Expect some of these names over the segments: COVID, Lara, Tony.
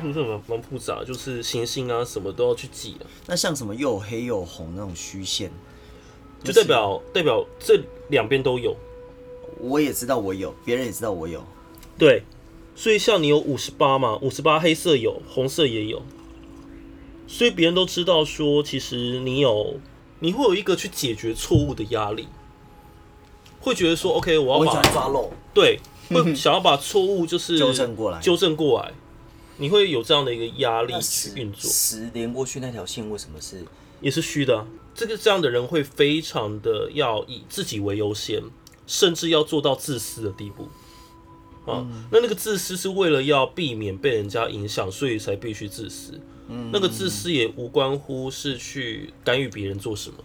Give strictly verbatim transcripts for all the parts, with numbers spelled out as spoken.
龟兔是蛮蛮复杂，就是行星啊什么都要去记啊。那像什么又有黑又有红那种虚线，就代表代表这两边都有。我也知道我有，别人也知道我有。对，所以像你有五十八嘛，五十八黑色有，红色也有，所以别人都知道说，其实你有，你会有一个去解决错误的压力，会觉得说 ，OK， 我要把我想抓漏，对，会想要把错误就是纠正过来，纠正过来，你会有这样的一个压力去运作。十连过去那条线为什么是也是虚的、啊？这个这样的人会非常的要以自己为优先，甚至要做到自私的地步。啊、那那个自私是为了要避免被人家影响，所以才必须自私。嗯、那个自私也无关乎是去干预别人做什么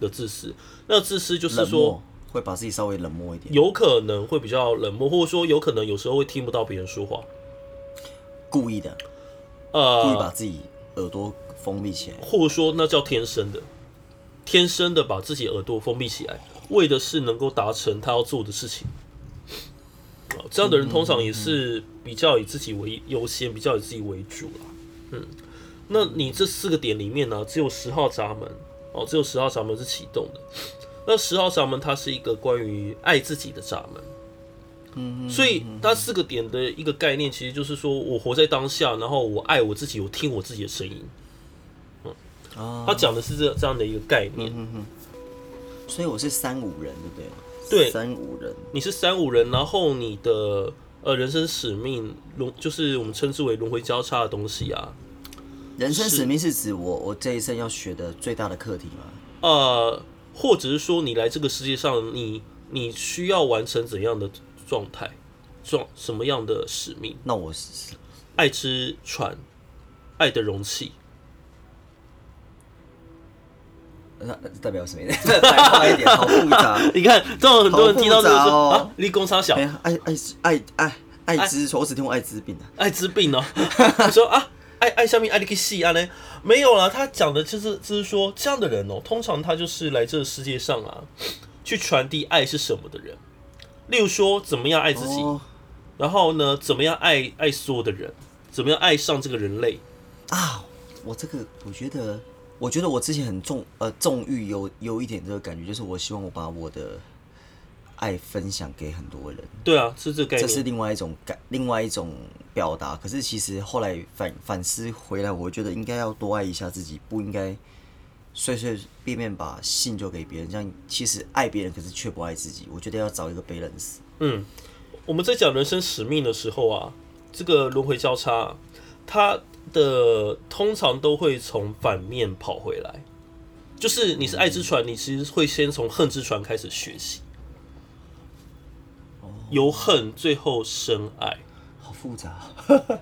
的自私。那自私就是说，会把自己稍微冷漠一点，有可能会比较冷漠，或者说有可能有时候会听不到别人说话，故意的，呃，故意把自己耳朵封闭起来，或者说那叫天生的，天生的把自己耳朵封闭起来，为的是能够达成他要做的事情。这样的人通常也是比较以自己为优先，比较以自己为主啦。嗯，那你这四个点里面呢、啊，只有十号闸门哦，只有十号闸门是启动的。那十号闸门它是一个关于爱自己的闸门。嗯，所以它四个点的一个概念，其实就是说我活在当下，然后我爱我自己，我听我自己的声音。嗯，哦，它讲的是这样的一个概念。嗯，所以我是三五人，对不对？对，三五人，你是三五人，然后你的呃人生使命，就是我们称之为轮回交叉的东西啊。人生使命是指我我这一生要学的最大的课题吗？呃，或者是说你来这个世界上，你你需要完成怎样的状态，状什么样的使命？那我是爱之船，爱的容器。代表什么意思？白话一点，好复杂。你看，这种很多人听到这个说、哦、啊，立功差小，爱爱爱爱爱滋，我只听过艾滋病的、啊，艾滋病哦。你说啊，爱爱下面爱你个戏啊嘞，没有啦，他讲的就是就是说，这样的人哦、喔，通常他就是来这个世界上啊，去传递爱是什么的人。例如说，怎么样爱自己，哦、然后呢，怎么样爱爱所有的人，怎么样爱上这个人类啊？我这个，我觉得。我觉得我之前很重呃重欲有有一点这个感觉，就是我希望我把我的爱分享给很多人。对啊，是这个概念。这是另外一种感，另外一种表达。可是其实后来反反思回来，我觉得应该要多爱一下自己，不应该随随便便把信就给别人。这样其实爱别人，可是却不爱自己。我觉得要找一个 balance。嗯，我们在讲人生使命的时候啊，这个轮回交叉、啊，它。的通常都会从反面跑回来，就是你是爱之船，你其实会先从恨之船开始学习，由恨最后生爱，好复杂。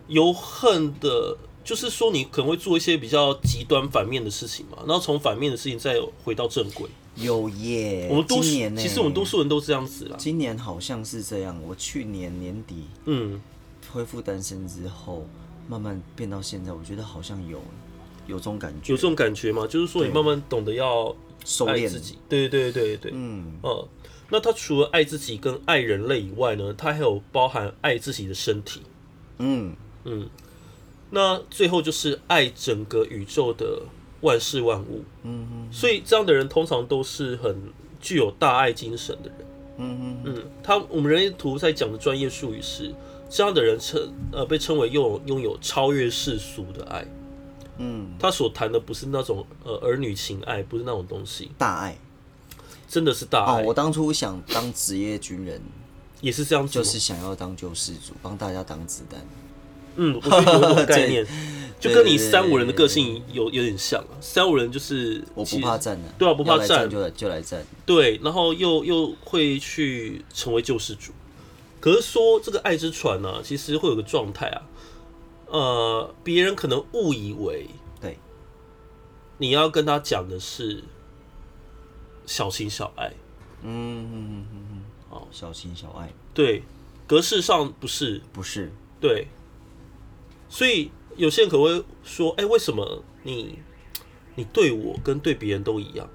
由恨的，就是说你可能会做一些比较极端反面的事情嘛，然后从反面的事情再回到正轨。有耶，我们多数其实我们多数人都这样子啦。今年好像是这样，我去年年底嗯恢复单身之后。慢慢变到现在，我觉得好像有有这种感觉，有这种感觉嘛，就是说你慢慢懂得要爱自己，对对对对，嗯嗯。那他除了爱自己跟爱人类以外呢，他还有包含爱自己的身体，嗯嗯。那最后就是爱整个宇宙的万事万物，嗯嗯。所以这样的人通常都是很具有大爱精神的人，嗯嗯嗯。他我们人类图在讲的专业术语是。这样的人称、呃、被称为拥有超越世俗的爱，嗯，他所谈的不是那种、呃、儿女情爱，不是那种东西，大爱，真的是大爱。哦、我当初想当职业军人，也是这样子，就是想要当救世主，帮大家挡子弹。嗯，我觉得有一种概念，就跟你三五人的个性有有点像、啊、三五人就是我不怕战的、啊，对啊，不怕战就来就来战，对，然后又又会去成为救世主。可是说这个爱之船呢、啊，其实会有个状态啊，呃，别人可能误以为，对，你要跟他讲的是小情小爱，嗯嗯嗯嗯，好，小情小爱，对，格式上不是，不是，对，所以有些人可能会说，哎、欸，为什么你你对我跟对别人都一样，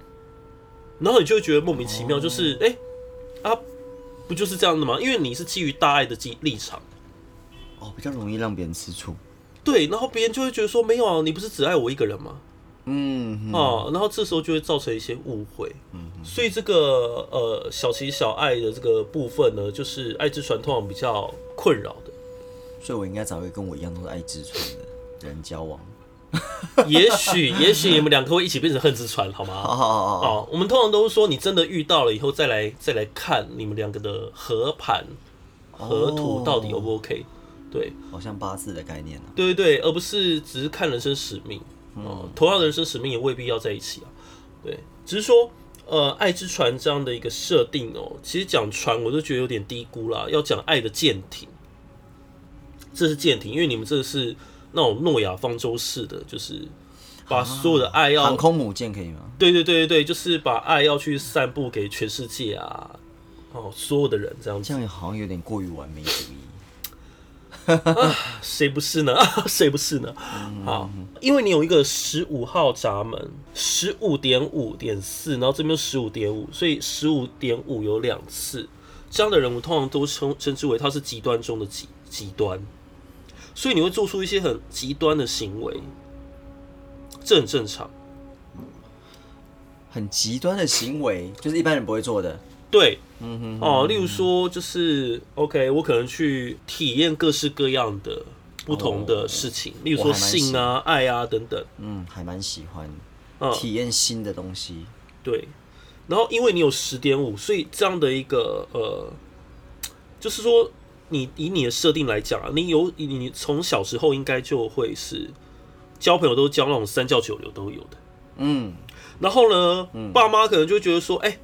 然后你就会觉得莫名其妙，就是哎、哦欸、啊。不就是这样的吗？因为你是基于大爱的立场，哦，比较容易让别人吃醋。对，然后别人就会觉得说没有啊，你不是只爱我一个人吗？嗯啊，然后这时候就会造成一些误会。嗯，所以这个呃小情小爱的这个部分呢，就是爱之船通常比较困扰的。所以我应该找一个跟我一样都是爱之船的人交往。也许，也许你们两个会一起变成恨之船，好吗？好好好好、哦。我们通常都是说，你真的遇到了以后，再来再来看你们两个的合盘、合图到底 O 不 OK？ 对，好像八字的概念、啊、对对对，而不是只是看人生使命。嗯，同样的人生使命也未必要在一起啊。对，只是说，呃，爱之船这样的一个设定哦，其实讲船我都觉得有点低估啦，要讲爱的舰艇，这是舰艇，因为你们这个是那种诺亚方舟式的，就是把所有的爱要、啊、航空母舰可以吗？对对对对，就是把爱要去散布给全世界啊，哦，所有的人这样子，这样好像有点过于完美主义。啊，谁不是呢？谁不是呢？好，因为你有一个十五号闸门，十五点五点四，然后这边有十五点五，所以十五点五有两次，这样的人我通常都称称之为他是极端中的极极端，所以你会做出一些很极端的行为，这很正常。很极端的行为就是一般人不会做的。对，嗯哼，哦，例如说就是 OK， 我可能去体验各式各样的不同的事情，哦、例如说性啊、爱啊等等。嗯，还蛮喜欢、嗯、体验新的东西。对，然后因为你有十点五，所以这样的一个呃，就是说你以你的设定来讲、啊、你有你从小时候应该就会是交朋友都交那种三教九流都有的。嗯，然后呢，嗯、爸妈可能就会觉得说，哎、欸。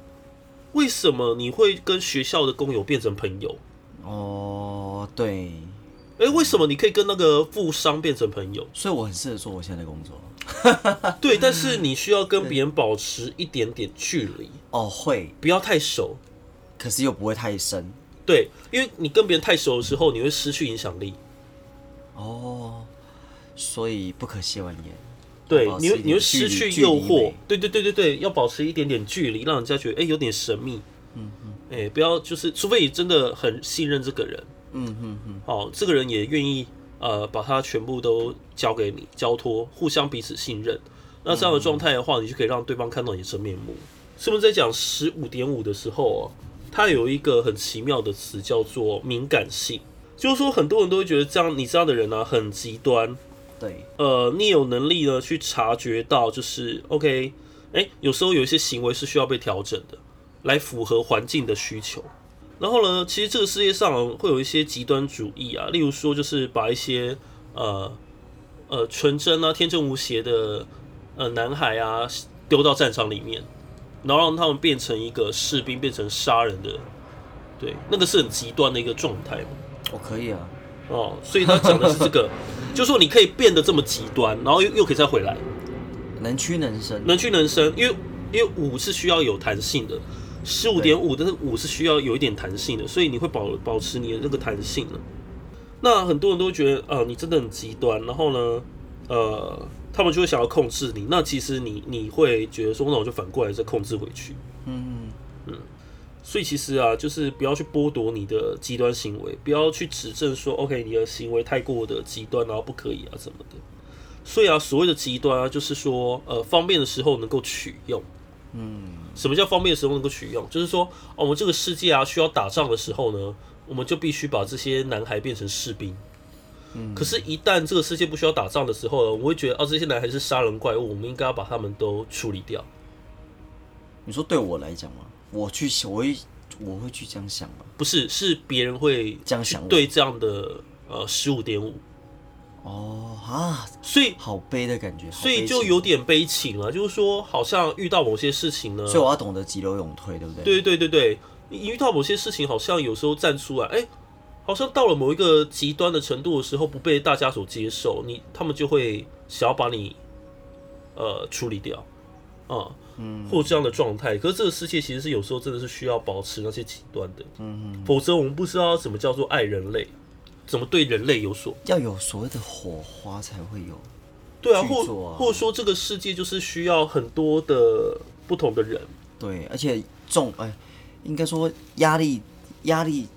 为什么你会跟学校的工友变成朋友？哦，对。哎、欸，为什么你可以跟那个富商变成朋友？所以我很适合做我现在的工作。对，但是你需要跟别人保持一点点距离。哦，会，不要太熟，可是又不会太深。对，因为你跟别人太熟的时候，你会失去影响力。哦，所以不可亵玩焉。对，你会你会失去诱惑，对对对对对，要保持一点点距离，让人家觉得哎、欸、有点神秘，嗯嗯，哎、欸、不要就是，除非你真的很信任这个人，嗯嗯嗯，哦，这个人也愿意呃把他全部都交给你，交托，互相彼此信任，那这样的状态的话，你就可以让对方看到你的真面目。是不是在讲十五点五的时候、啊、它有一个很奇妙的词叫做敏感性，就是说很多人都会觉得这样你这样的人啊很极端。对，呃，你有能力呢去察觉到，就是 OK， 哎、欸，有时候有一些行为是需要被调整的，来符合环境的需求。然后呢，其实这个世界上会有一些极端主义啊，例如说就是把一些呃呃纯真啊、天真无邪的呃男孩啊丢到战场里面，然后让他们变成一个士兵，变成杀人的，对，那个是很极端的一个状态嘛。我可以啊。哦，所以他讲的是这个，就是说你可以变得这么极端，然后 又, 又可以再回来，能屈能伸，能屈能伸，因为因为五是需要有弹性的，十五点五，但是五是需要有一点弹性的，所以你会 保, 保持你的那个弹性了。那很多人都会觉得啊、呃，你真的很极端，然后呢，呃，他们就会想要控制你，那其实你你会觉得说，那我就反过来再控制回去，嗯嗯。所以其实啊，就是不要去剥夺你的极端行为，不要去指正说 ，OK， 你的行为太过的极端，然后不可以啊什么的。所以啊，所谓的极端啊，就是说，呃，方便的时候能够取用。嗯，什么叫方便的时候能够取用？就是说，哦，我们这个世界啊，需要打仗的时候呢，我们就必须把这些男孩变成士兵。嗯，可是，一旦这个世界不需要打仗的时候呢，我会觉得，哦、啊，这些男孩是杀人怪物，我们应该要把他们都处理掉。你说对我来讲吗？我去，我会，我会去这样想吗？不是，是别人会这样想，对这样的呃十五点五，哦啊，所以好悲的感觉，所以就有点悲情了，就是说好像遇到某些事情呢，所以我要懂得急流勇退，对不对？对对对对，你遇到某些事情，好像有时候站出来，哎、欸，好像到了某一个极端的程度的时候，不被大家所接受，你他们就会想要把你呃处理掉，啊、嗯。或这样的状态，可是这个世界其实是有时候真的是需要保持那些极端的，嗯、否则我们不知道什么叫做爱人类，怎么对人类有所要有所谓的火花才会有、啊，对啊，或或者说这个世界就是需要很多的不同的人，对，而且重哎、欸，应该说压力压力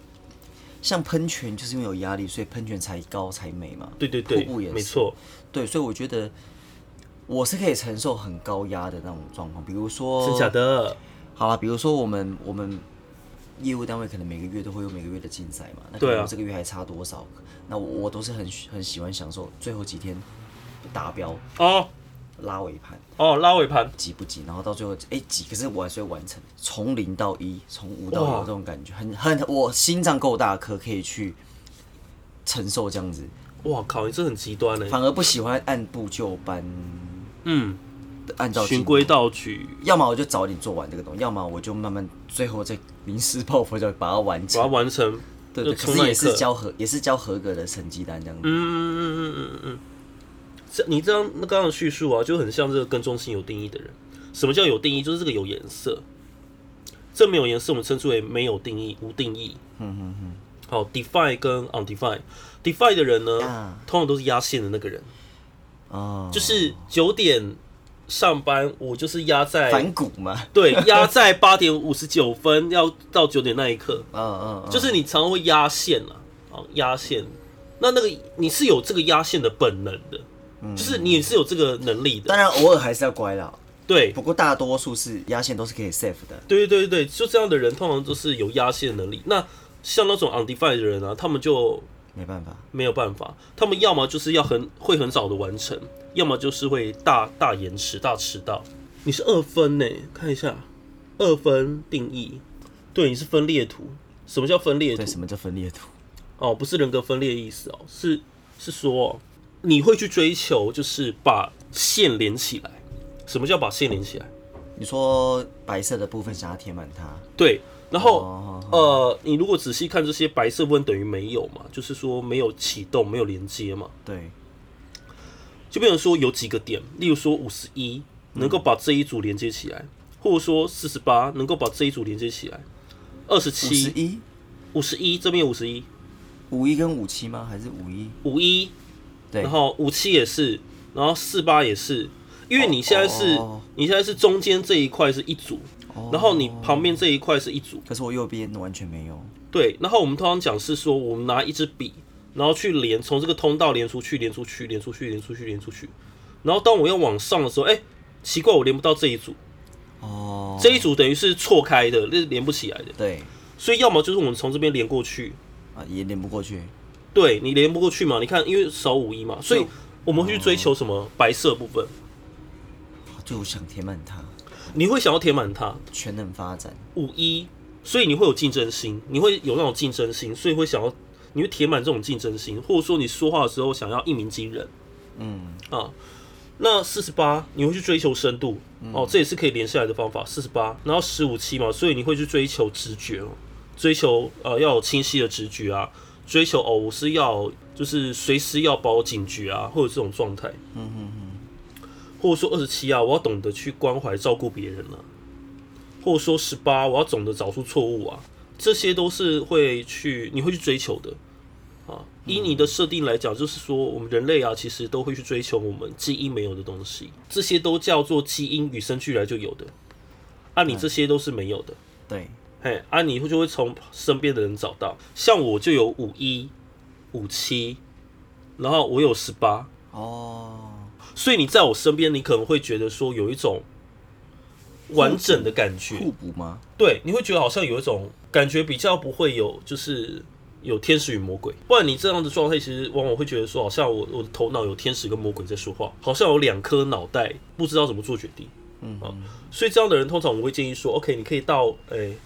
像喷泉就是因为有压力，所以喷泉才高才美嘛。对对对，瀑布也是，没错。对，所以我觉得我是可以承受很高压的那种状况，比如说，是假的。好啦，比如说我们我们业务单位可能每个月都会有每个月的竞赛嘛，那可能我这个月还差多少？啊、那 我, 我都是很很喜欢享受最后几天达标哦，拉尾盘哦，拉尾盘挤不挤？然后到最后哎挤、欸，可是我还是会完成，从零到一，从无到有这种感觉，很很我心脏够大颗，可以去承受这样子。哇靠，你这很极端哎、欸，反而不喜欢按部就班。嗯。按照循规蹈矩，要么我就早点做完这个东西，要么我就慢慢最后再临时抱佛脚把它完成，把它完成。对 对, 對，可是也是交合，也是交合格的成绩单这样子。嗯嗯嗯嗯嗯嗯。你这样那刚刚的叙述啊，就很像这个跟踪性有定义的人。什么叫有定义？就是这个有颜色。这没有颜色，我们称之为没有定义、无定义。嗯嗯嗯。好 ，define 跟 undefined。define 的人呢， yeah. 通常都是压线的那个人。哦、oh.。就是九点。上班我就是压在反骨嘛，对，压在八点五十九分要到九点那一刻，嗯嗯，就是你常常会压线啦，啊，压线，那那个你是有这个压线的本能的，嗯，就是你也是有这个能力的，当然偶尔还是要乖啦，对，不过大多数是压线都是可以 safe 的，对对对，就这样的人通常都是有压线的能力，那像那种 undefined 的人啊，他们就。没办法，没有办法。他们要么就是要很会很早的完成，要么就是会大大延迟、大迟到。你是二分呢、欸？看一下，二分定义。对，你是分裂图。什么叫分裂图？对，什么叫分裂图？哦，不是人格分裂的意思哦，是是说你会去追求，就是把线连起来。什么叫把线连起来？你说白色的部分想要填满它。对。然后， oh, oh, oh. 呃，你如果仔细看这些白色部分，等于没有嘛，就是说没有启动，没有连接嘛。对，就变成说有几个点，例如说五十一能够把这一组连接起来，嗯、或者说四十八能够把这一组连接起来，二十七、五十一、五十一这边有五十一，五一跟五七吗？还是五一？五一，对，然后五七也是，然后四八也是，因为你现在是， oh, oh, oh. 你现在是中间这一块是一组。然后你旁边这一块是一组，可是我右边完全没有。对，然后我们通常讲是说，我们拿一支笔，然后去连，从这个通道连出去，连出去，连出去，连出去，连出去。然后当我要往上的时候，哎，奇怪，我连不到这一组。哦，这一组等于是错开的，连不起来的。对，所以要么就是我们从这边连过去，啊，也连不过去。对，你连不过去嘛？你看，因为少五一嘛，所以我们会去追求什么白色部分，就想填满它。你会想要填满它，全能发展五一，所以你会有竞争心，你会有那种竞争心，所以会想要，你会填满这种竞争心，或者说你说话的时候想要一鸣惊人，嗯啊，那四十八你会去追求深度、嗯、哦，这也是可以连下来的方法，四十八，然后十五七嘛，所以你会去追求直觉，追求呃要有清晰的直觉啊，追求哦我是要就是随时要保警觉啊，或者这种状态，嗯嗯嗯。或者说二十七啊，我要懂得去关怀照顾别人了、啊；或者说十八，我要懂得找出错误啊，这些都是会去你会去追求的啊。以你的设定来讲，就是说我们人类啊，其实都会去追求我们基因没有的东西，这些都叫做基因与生俱来就有的。啊，你这些都是没有的，对，嘿，啊，你就会从身边的人找到。像我就有五一、五七，然后我有十八哦。所以你在我身边，你可能会觉得说有一种完整的感觉，互补吗？对，你会觉得好像有一种感觉比较不会有，就是有天使与魔鬼。不然你这样的状态，其实往往会觉得说，好像我我的头脑有天使跟魔鬼在说话，好像有两颗脑袋不知道怎么做决定。嗯、啊，所以这样的人通常我们会建议说 ，OK， 你可以到诶、欸、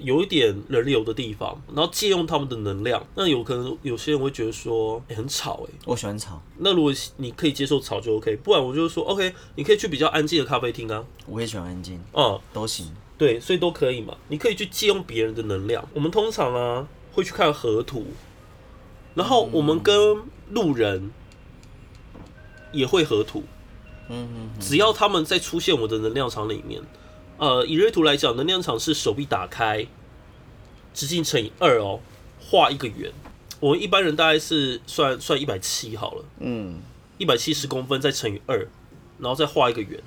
有一点人流的地方，然后借用他们的能量。那有可能有些人会觉得说，欸、很吵哎、欸，我喜欢吵。那如果你可以接受吵就 OK， 不然我就说 OK， 你可以去比较安静的咖啡厅啊。我也喜欢安静，嗯，都行。对，所以都可以嘛。你可以去借用别人的能量。我们通常啊会去看河图，然后我们跟路人也会河图。嗯嗯，只要他们在出现我的能量场里面。呃，以人类图来讲，能量场是手臂打开，直径乘以二哦，画一个圆。我们一般人大概是算算一百七好了，嗯，一百七十公分再乘以二，然后再画一个圆。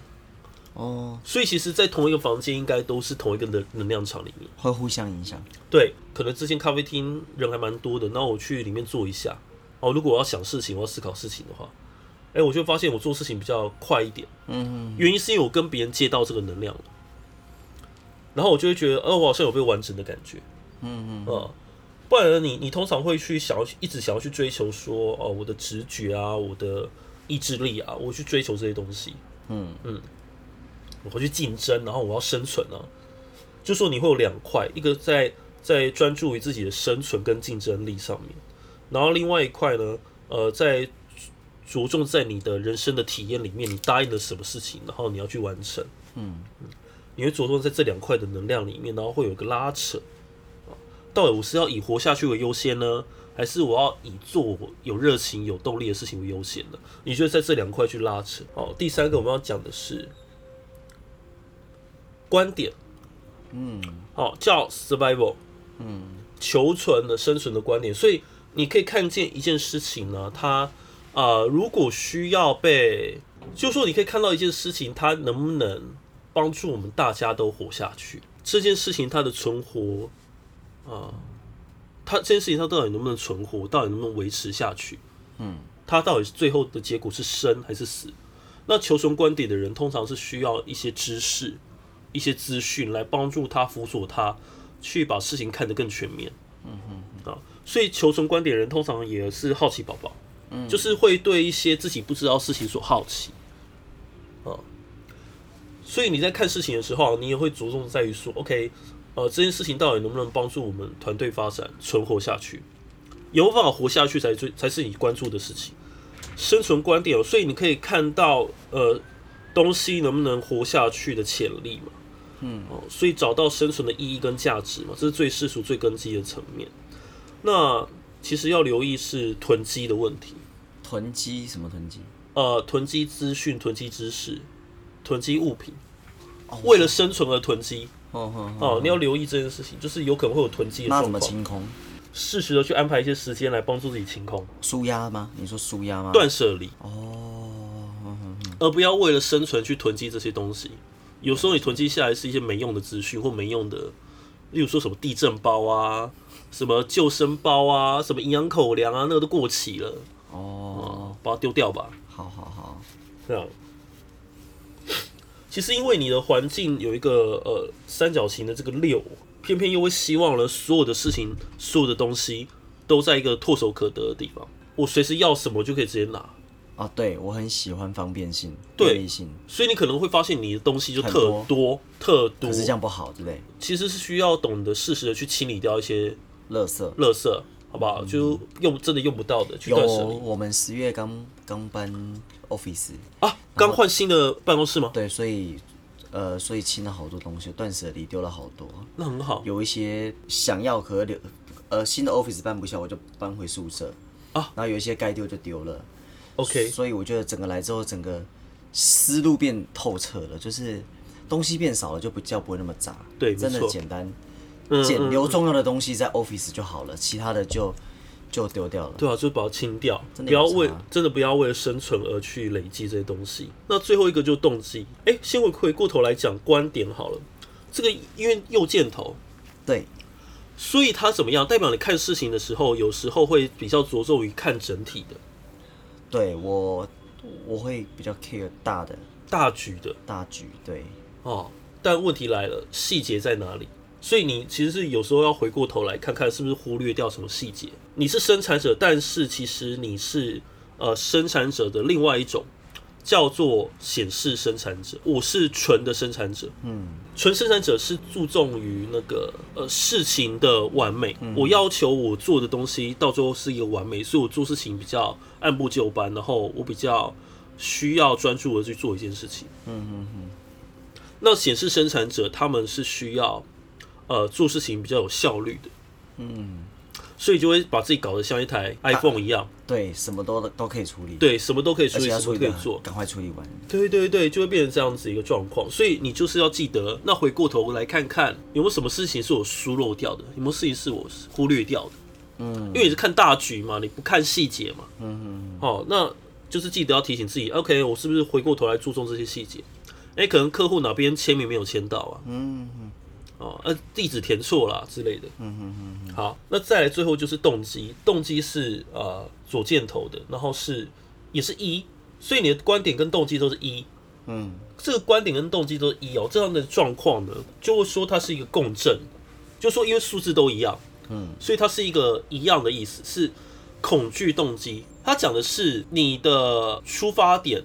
哦，所以其实，在同一个房间，应该都是同一个能能量场里面，会互相影响。对，可能之前咖啡厅人还蛮多的，那我去里面坐一下。哦，如果我要想事情，我要思考事情的话，哎、欸，我就发现我做事情比较快一点。嗯，原因是因为我跟别人借到这个能量了，然后我就会觉得，哦、啊，我好像有被完整的感觉。嗯嗯啊，不然你你通常会去想要一直想要去追求说，哦、啊，我的直觉啊，我的意志力啊，我去追求这些东西。嗯嗯。我去竞争，然后我要生存啊，就说你会有两块，一个在在专注于自己的生存跟竞争力上面，然后另外一块呢，呃，在着重在你的人生的体验里面，你答应了什么事情，然后你要去完成，嗯，你会着重在这两块的能量里面，然后会有一个拉扯，到底我是要以活下去为优先呢，还是我要以做有热情、有动力的事情为优先呢？你就在这两块去拉扯。好，第三个我们要讲的是。观点，嗯，好、哦、叫 survival， 嗯，求存的、生存的观点。所以你可以看见一件事情呢，它呃，如果需要被，就是说你可以看到一件事情，它能不能帮助我们大家都活下去？这件事情它的存活啊、呃，它这件事情它到底能不能存活？到底能不能维持下去？嗯，它到底最后的结果是生还是死？那求存观点的人通常是需要一些知识。一些资讯来帮助他辅佐他，去把事情看得更全面。嗯哼啊，所以求存观点人通常也是好奇宝宝，嗯，就是会对一些自己不知道事情所好奇。啊，所以你在看事情的时候，你也会着重在于说 ，OK， 呃，这件事情到底能不能帮助我们团队发展、存活下去？有没有办法活下去才最才是你关注的事情。生存观点，所以你可以看到，呃，东西能不能活下去的潜力嘛？嗯、哦，所以找到生存的意义跟价值嘛，这是最世俗、最根基的层面。那其实要留意是囤积的问题。囤积什么囤积？呃，囤积资讯、囤积知识、囤积物品，哦、为了生存而囤积。哦哦哦！你要留意这件事情，就是有可能会有囤积的状况。那怎么清空？适时的去安排一些时间来帮助自己清空。舒压吗？你说舒压吗？断舍离。哦、嗯嗯，而不要为了生存去囤积这些东西。有时候你囤积下来是一些没用的资讯或没用的，例如说什么地震包啊、什么救生包啊、什么营养口粮啊，那个都过期了哦、嗯，把它丢掉吧。好好好，这样。其实因为你的环境有一个呃三角形的这个六，偏偏又会希望了所有的事情、所有的东西都在一个唾手可得的地方，我随时要什么就可以直接拿。啊，对，我很喜欢方便性、便利性，所以你可能会发现你的东西就特多、多特多，可是这样不好，对不对？其实是需要懂得适时的去清理掉一些垃圾，垃圾，好不好？嗯、就用真的用不到的，去断舍离。我们十月刚刚搬 office 啊，刚换新的办公室吗？对，所以呃，所以清了好多东西，断舍离丢了好多，那很好。有一些想要可留，呃，新的 office 搬不下，我就搬回宿舍啊，然后有一些该丢就丢了。Okay. 所以我觉得整个来之后，整个思路变透彻了，就是东西变少了，就不叫不会那么杂。对，真的简单，捡、嗯、留重要的东西在 office 就好了，其他的就就丢掉了。对啊，就把它清掉，不要为真的不要为了生存而去累积这些东西。那最后一个就是动机。哎、欸，先回过头来讲观点好了，这个因为右箭头，对，所以它怎么样？代表你看事情的时候，有时候会比较着重于看整体的。对我，我会比较 care 大的、大局的、大局对哦。但问题来了，细节在哪里？所以你其实是有时候要回过头来看看，是不是忽略掉什么细节？你是生产者，但是其实你是呃生产者的另外一种，叫做显示生产者。我是纯的生产者，嗯，纯生产者是注重于那个呃事情的完美、嗯。我要求我做的东西到最后是一个完美，所以我做事情比较。按部就班，然后我比较需要专注的去做一件事情。嗯嗯嗯。那显示生产者他们是需要呃做事情比较有效率的。嗯。所以就会把自己搞得像一台 iPhone 一样。啊、对，什么都都可以处理。对，什么都可以处理，什么都可以做，赶快处理完。对对对，就会变成这样子一个状况。所以你就是要记得，那回过头来看看有没有什么事情是我疏漏掉的，有没有事情是我忽略掉的。嗯，因为你是看大局嘛，你不看细节嘛。嗯嗯。好、哦，那就是记得要提醒自己 ，OK， 我是不是回过头来注重这些细节？欸、可能客户哪边签名没有签到啊，嗯嗯，哦，呃，地址填错啦之类的，嗯嗯嗯。好，那再来最后就是动机，动机是呃左箭头的，然后是也是一，所以你的观点跟动机都是一，嗯，这个观点跟动机都是一哦，这样的状况呢，就会说它是一个共振，就说因为数字都一样，嗯，所以它是一个一样的意思，是恐惧动机，它讲的是你的出发点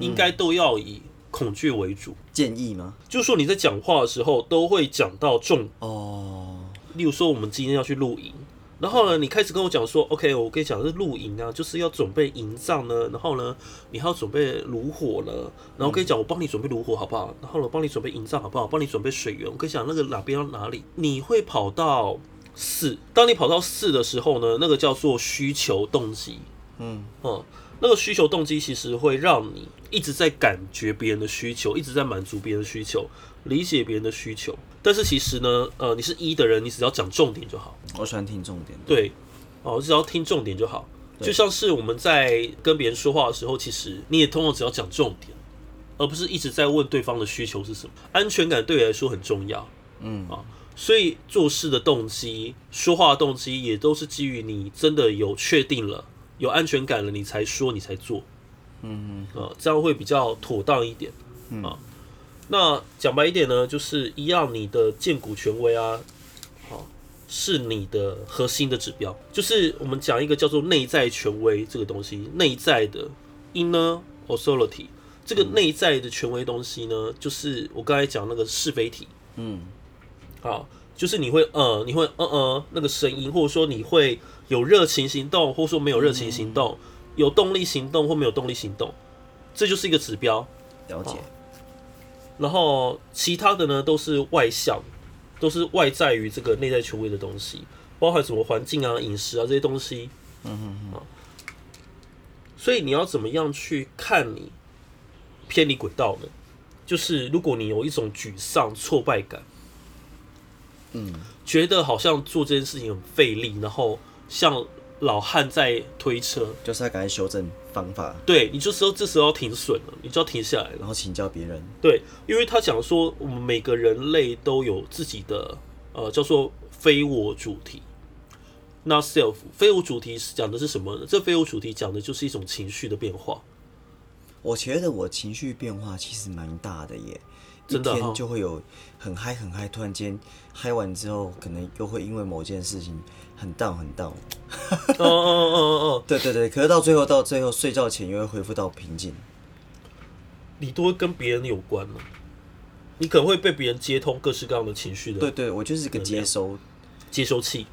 应该都要以恐惧为主，建议吗？就是说你在讲话的时候都会讲到重哦，例如说我们今天要去露营，然后呢，你开始跟我讲说 ，OK， 我跟你讲是露营啊，就是要准备营帐呢，然后呢，你还要准备炉火呢，然后跟你讲我帮你准备炉火好不好？然后我帮你准备营帐好不好？帮你准备水源，我跟你讲那个哪边要哪里，你会跑到四，当你跑到四的时候呢，那个叫做需求动机，嗯嗯。那个需求动机其实会让你一直在感觉别人的需求，一直在满足别人的需求，理解别人的需求。但是其实呢，呃，你是一的人，你只要讲重点就好。我喜欢听重点。对，哦，我只要听重点就好。就像是我们在跟别人说话的时候，其实你也通常只要讲重点，而不是一直在问对方的需求是什么。安全感对你来说很重要。嗯啊。所以做事的动机、说话的动机也都是基于你真的有确定了。有安全感了，你才说，你才做，嗯嗯、呃，这样会比较妥当一点，嗯、啊。那讲白一点呢，就是一样，你的荐股权威啊，好、啊，是你的核心的指标。就是我们讲一个叫做内在权威这个东西，内在的 inner authority 这个内在的权威东西呢，就是我刚才讲那个是非题，嗯，好、啊，就是你会呃，你会呃呃那个声音，或者说你会。有热情行动，或说没有热情行动；有动力行动或没有动力行动，这就是一个指标。了解。然后其他的呢，都是外向，都是外在于这个内在权威的东西，包含什么环境啊、饮食啊这些东西。嗯嗯嗯。所以你要怎么样去看你偏离轨道呢？就是如果你有一种沮丧、挫败感，嗯，觉得好像做这件事情很费力，然后。像老汉在推车，就是要赶快修正方法。对，你就说这时候要停损了，你就要停下来了，然后请教别人。对，因为他讲说，我们每个人类都有自己的呃叫做非我主题 ，not self。非我主题讲的是什么呢？这非我主题讲的就是一种情绪的变化。我觉得我情绪变化其实蛮大的耶。一天就会有很嗨很嗨，突然间嗨完之后，可能又会因为某件事情很 down 很 down。哦哦哦哦，对对对，可是到最后到最后睡觉前又会恢复到平静。你都会跟别人有关了，你可能会被别人接通各式各样的情绪的。对 对, 對，我就是个接收接收器，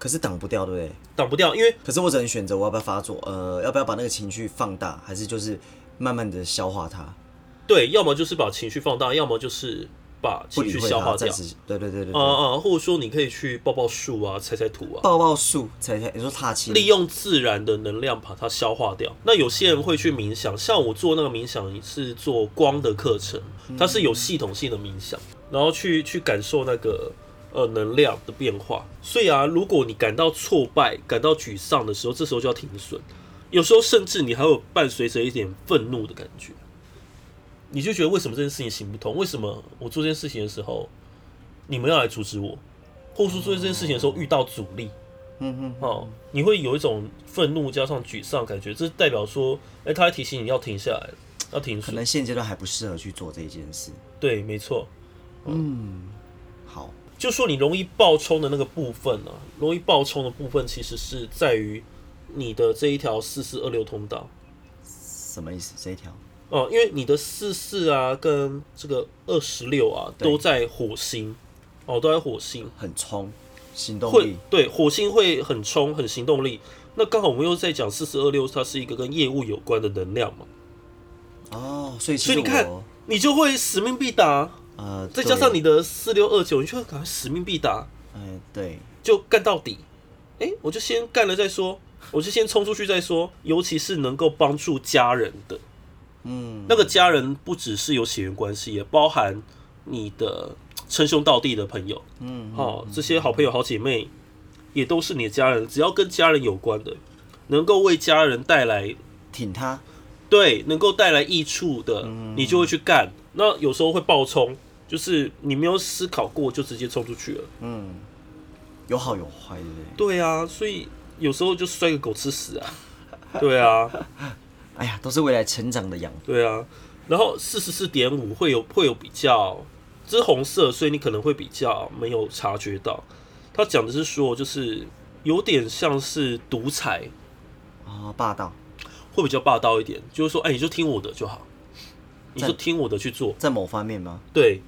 可是挡不掉，对不对？挡不掉，因为可是我只能选择我要不要发作，呃，要不要把那个情绪放大，还是就是慢慢的消化它。对，要么就是把情绪放大，要么就是把情绪消化掉。对对对对。啊、呃、啊，或者说你可以去抱抱树啊，踩踩土啊。抱抱树，踩踩，你说踏青。利用自然的能量把它消化掉。那有些人会去冥想，像我做那个冥想是做光的课程，它是有系统性的冥想，然后去去感受那个呃能量的变化。所以啊，如果你感到挫败、感到沮丧的时候，这时候就要停损。有时候甚至你还有伴随着一点愤怒的感觉。你就觉得为什么这件事情行不通？为什么我做这件事情的时候，你们要来阻止我？或者说做这件事情的时候遇到阻力，嗯嗯，哦，你会有一种愤怒加上沮丧感觉，这代表说，哎、欸，他在提醒你要停下来，要停损。可能现阶段还不适合去做这件事。对，没错。嗯，好。就说你容易爆冲的那个部分啊，容易爆冲的部分其实是在于你的这一条四四二六通道。什么意思？这一条？哦、嗯，因为你的四四啊，跟这个二十六啊，都在火星，哦，都在火星，很冲，行动力，对，火星会很冲，很行动力。那刚好我们又在讲四四二六，它是一个跟业务有关的能量嘛。哦，所以其實所以你看，你就会使命必达、呃、再加上你的四六二九，你就会感觉使命必达。哎、呃，对，就干到底。哎、欸，我就先干了再说，我就先冲出去再说，尤其是能够帮助家人的。嗯，那个家人不只是有血缘关系，也包含你的称兄道弟的朋友，嗯，好、哦，这些好朋友、好姐妹也都是你的家人。只要跟家人有关的，能够为家人带来挺他，对，能够带来益处的，嗯、你就会去干。那有时候会爆冲，就是你没有思考过就直接冲出去了。嗯，有好有坏，对不对？对啊，所以有时候就摔个狗吃屎啊。对啊，哎呀，都是未来成长的养分。对啊，然后 四十四点五 会有会有比较，这是红色，所以你可能会比较没有察觉到。他讲的是说，就是有点像是独裁啊、哦，霸道，会比较霸道一点。就是说，哎、欸，你就听我的就好，你就听我的去做。在某方面吗？对，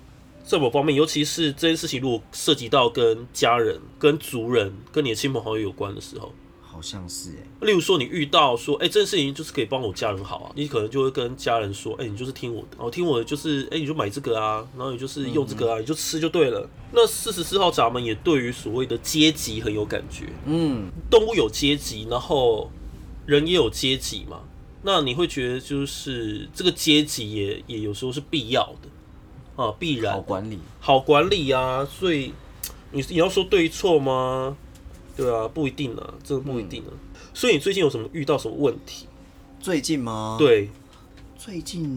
在某方面，尤其是这件事情如果涉及到跟家人、跟族人、跟你的亲朋好友有关的时候，好像是哎、欸。例如说，你遇到说，哎、欸，这件事情就是可以帮我家人好啊，你可能就会跟家人说，哎、欸，你就是听我的，然后听我的就是，哎、欸，你就买这个啊，然后你就是用这个啊，嗯嗯你就吃就对了。那四十四号闸门也对于所谓的阶级很有感觉，嗯，动物有阶级，然后人也有阶级嘛。那你会觉得就是这个阶级 也, 也有时候是必要的啊，必然好管理，好管理啊。所以 你, 你要说对错吗？对啊，不一定啊，真的不一定啊。嗯、所以你最近有什么遇到什么问题？最近吗？对，最近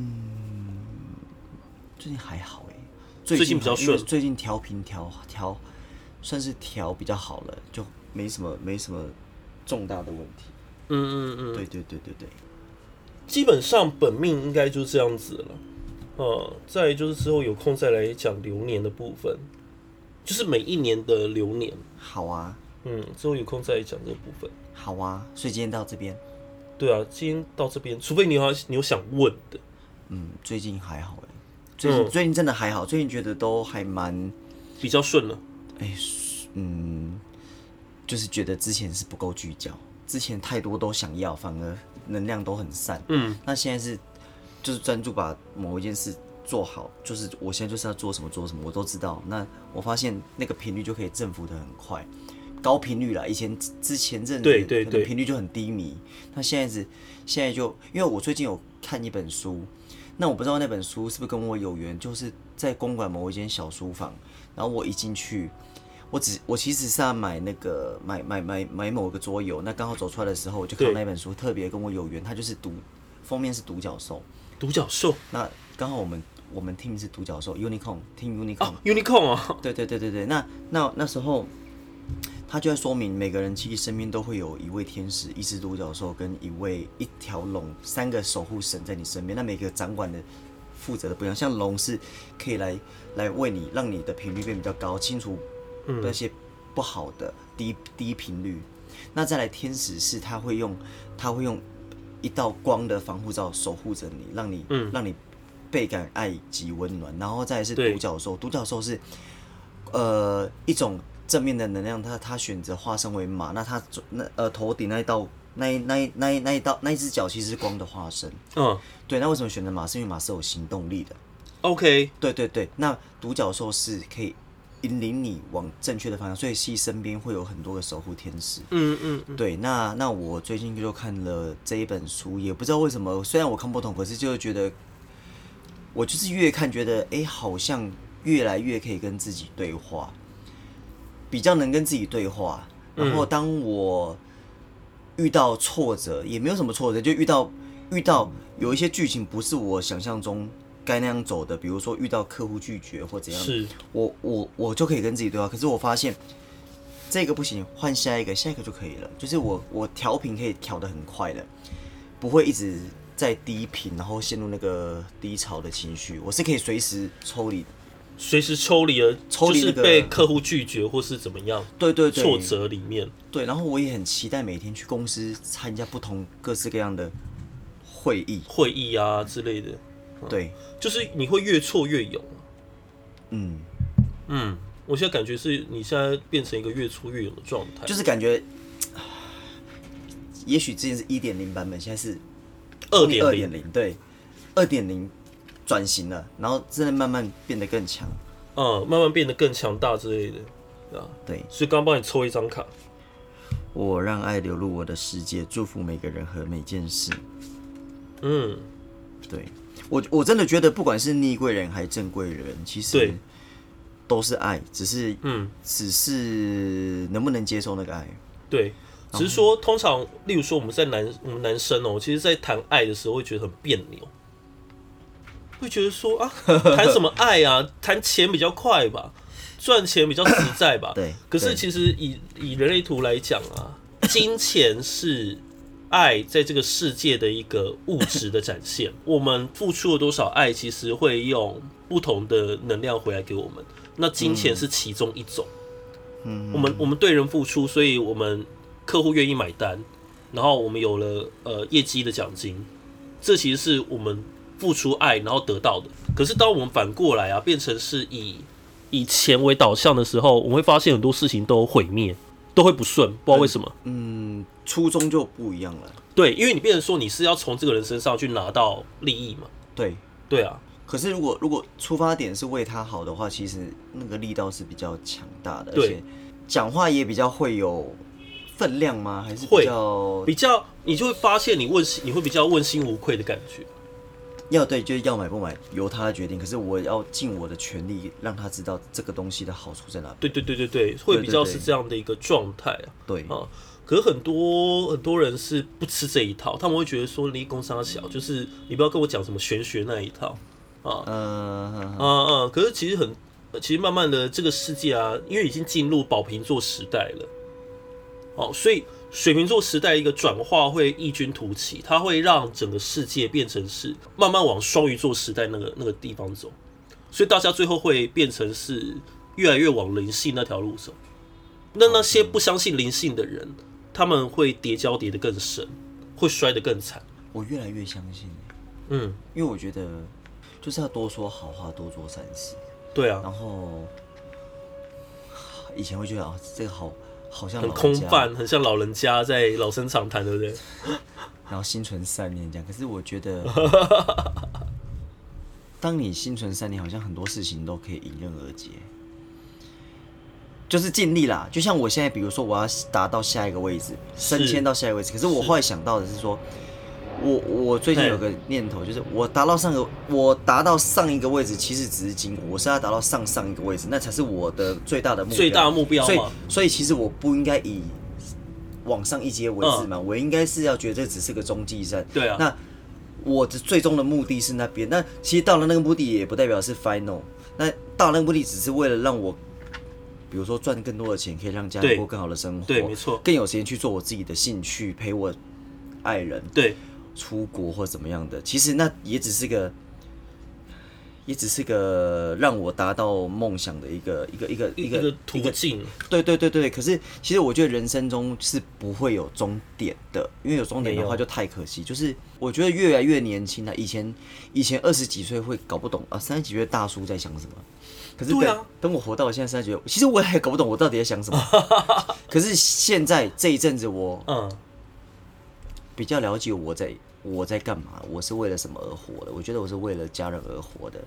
最近还好哎、欸，最 近, 最近比较顺，最近调频调调算是调比较好了，就没什么没什么重大的问题。嗯嗯嗯，对对对对对。基本上本命应该就是这样子了，嗯，再來就是之后有空再来讲流年的部分，就是每一年的流年。好啊，嗯，之后有空再来讲这个部分。好啊，所以今天到这边。对啊，今天到这边，除非你有你有想问的。嗯，最近还好哎、欸，最近、嗯、最近真的还好，最近觉得都还蛮比较顺了。哎、欸，嗯，就是觉得之前是不够聚焦，之前太多都想要，反而能量都很散。嗯，那现在是就是专注把某一件事做好，就是我现在就是要做什么做什么，我都知道。那我发现那个频率就可以征服得很快，高频率啦。以前之前阵子可能频率就很低迷，那现在是现在就因为我最近有看一本书，那我不知道那本书是不是跟我有缘，就是在公馆某一间小书房，然后我一进去。我只我其实是要买那个买买买买某个桌游，那刚好走出来的时候，我就看到那本书特别跟我有缘，它就是独封面是独角兽，独角兽。那刚好我们我们 team 是独角兽 unicorn team unicorn 啊 unicorn 啊，对对对对对。那那那时候他就在说明每个人其实身边都会有一位天使、一只独角兽跟一位一条龙，三个守护神在你身边。那每个掌管的负责的不一样，像龙是可以来来为你让你的频率变比较高，清除。那些不好的低低频率，那再来天使是他会用他会用一道光的防护罩守护着你，让你、嗯、让你倍感爱及温暖。然后再来是独角兽，独角兽是呃一种正面的能量，他他选择化身为马，那他那呃头顶那一道那那那那一道那一只脚其实是光的化身。嗯，对。那为什么选择马？是因为马是有行动力的。OK， 对对对。那独角兽是可以引领你往正确的方向，所以其实身边会有很多个守护天使。嗯 嗯, 嗯，对。那那我最近就看了这一本书，也不知道为什么，虽然我看不懂，可是就觉得，我就是越看觉得，哎、欸，好像越来越可以跟自己对话，比较能跟自己对话。然后当我遇到挫折，也没有什么挫折，就遇到遇到有一些剧情不是我想象中该那样走的，比如说遇到客户拒绝或怎样，是我我我就可以跟自己对话。可是我发现这个不行，换下一个，下一个就可以了。就是我我调频可以调得很快的，不会一直在低频，然后陷入那个低潮的情绪。我是可以随时抽离，随时抽离了，抽离、那個、就是被客户拒绝或是怎么样，对对对，挫折里面。对，然后我也很期待每天去公司参加不同各式各样的会议，会议啊之类的。对，就是你会越挫越勇。嗯嗯，我现在感觉是你现在变成一个越挫越勇的状态，就是感觉，也许之前是 一点零 版本，现在是 二点零， 对， 二点零 转型了，然后真的慢慢变得更强，嗯，慢慢变得更强大之类的，啊，对，所以刚刚帮你抽一张卡，我让爱流入我的世界，祝福每个人和每件事。嗯，对。我, 我真的觉得，不管是逆贵人还是正贵人，其实都是爱，只是、嗯、只是能不能接受那个爱。对，只是说，通常，例如说我们在男我们男生哦、喔，其实在谈爱的时候会觉得很别扭，会觉得说啊，谈什么爱啊，谈钱比较快吧，赚钱比较实在吧。对。可是其实以以人类图来讲啊，金钱是爱在这个世界的一个物质的展现。我们付出了多少爱，其实会用不同的能量回来给我们。那金钱是其中一种。嗯。我们我们对人付出，所以我们客户愿意买单，然后我们有了呃业绩的奖金。这其实是我们付出爱然后得到的。可是当我们反过来啊，变成是以以钱为导向的时候，我们会发现很多事情都毁灭，都会不顺，不知道为什么。嗯，初衷就不一样了。对，因为你变成说你是要从这个人身上去拿到利益嘛。对，对啊。可是如果如果出发点是为他好的话，其实那个力道是比较强大的，而且讲话也比较会有分量吗？还是比较比较，你就会发现你问你会比较问心无愧的感觉。要对，就是要买不买由他决定，可是我要尽我的全力让他知道这个东西的好处在哪边。对对对对对，会比较是这样的一个状态啊。对啊，可是很多很多人是不吃这一套，他们会觉得说你工商小，就是你不要跟我讲什么玄学那一套啊。嗯嗯嗯。可是其实很，其实慢慢的这个世界啊，因为已经进入宝瓶座时代了。哦，所以水瓶座时代一个转化会异军突起，它会让整个世界变成是慢慢往双鱼座时代那个那个地方走，所以大家最后会变成是越来越往灵性那条路走。那那些不相信灵性的人，他们会跌跤跌得更深，会摔得更惨。我越来越相信，嗯，因为我觉得就是要多说好话，多做善事。对啊，然后以前会觉得啊，这个好。好像很空泛，很像老人家在老生常谈，对不对？然后心存善念这样，可是我觉得，当你心存善念，好像很多事情都可以迎刃而解。就是尽力啦，就像我现在，比如说我要达到下一个位置，升迁到下一个位置，可是我后来想到的是说，是我我最近有个念头，就是我达到上个，我达到上一个位置，其实只是经过，我是要达到上上一个位置，那才是我的最大的目标。最大的目标嘛，所以所以其实我不应该以往上一阶为止嘛，嗯、我应该是要觉得这只是个中继站。对啊。那我的最终的目的是那边，那其实到了那个目的也不代表是 final， 那到了那个目的只是为了让我。比如说赚更多的钱，可以让家人过更好的生活，对，没错，更有时间去做我自己的兴趣，陪我爱人，对，出国或怎么样的，其实那也只是个，也只是个让我达到梦想的一个一个一个一个一个途径，对对对对。可是其实我觉得人生中是不会有终点的，因为有终点的话就太可惜。就是我觉得越来越年轻了，以前以前二十几岁会搞不懂啊，三十几岁大叔在想什么。可是 等,、啊、等我活到我现在三十岁，其实我也搞不懂我到底在想什么。可是现在这一阵子我，嗯，比较了解我在我在干嘛，我是为了什么而活的。我觉得我是为了家人而活的，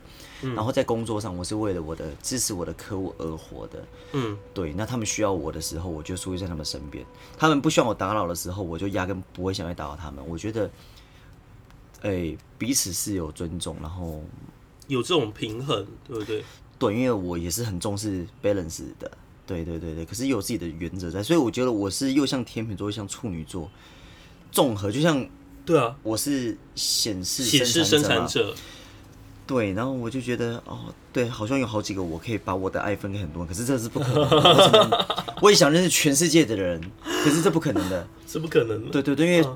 嗯、然后在工作上我是为了我的支持我的客户而活的。嗯，对。那他们需要我的时候，我就出现在他们身边；他们不需要我打扰的时候，我就压根不会想去打扰他们。我觉得，哎、欸，彼此是有尊重，然后有这种平衡，对不对？对，因为我也是很重视 balance 的，对对对对，可是有自己的原则在，所以我觉得我是又像天秤座又像处女座，综合就像，对啊，我是显示显示生产者，对，然后我就觉得哦，对，好像有好几个我可以把我的爱分给很多人，可是这是不可能的。我也想认识全世界的人，可是这不可能的，是不可能的，对对对，因为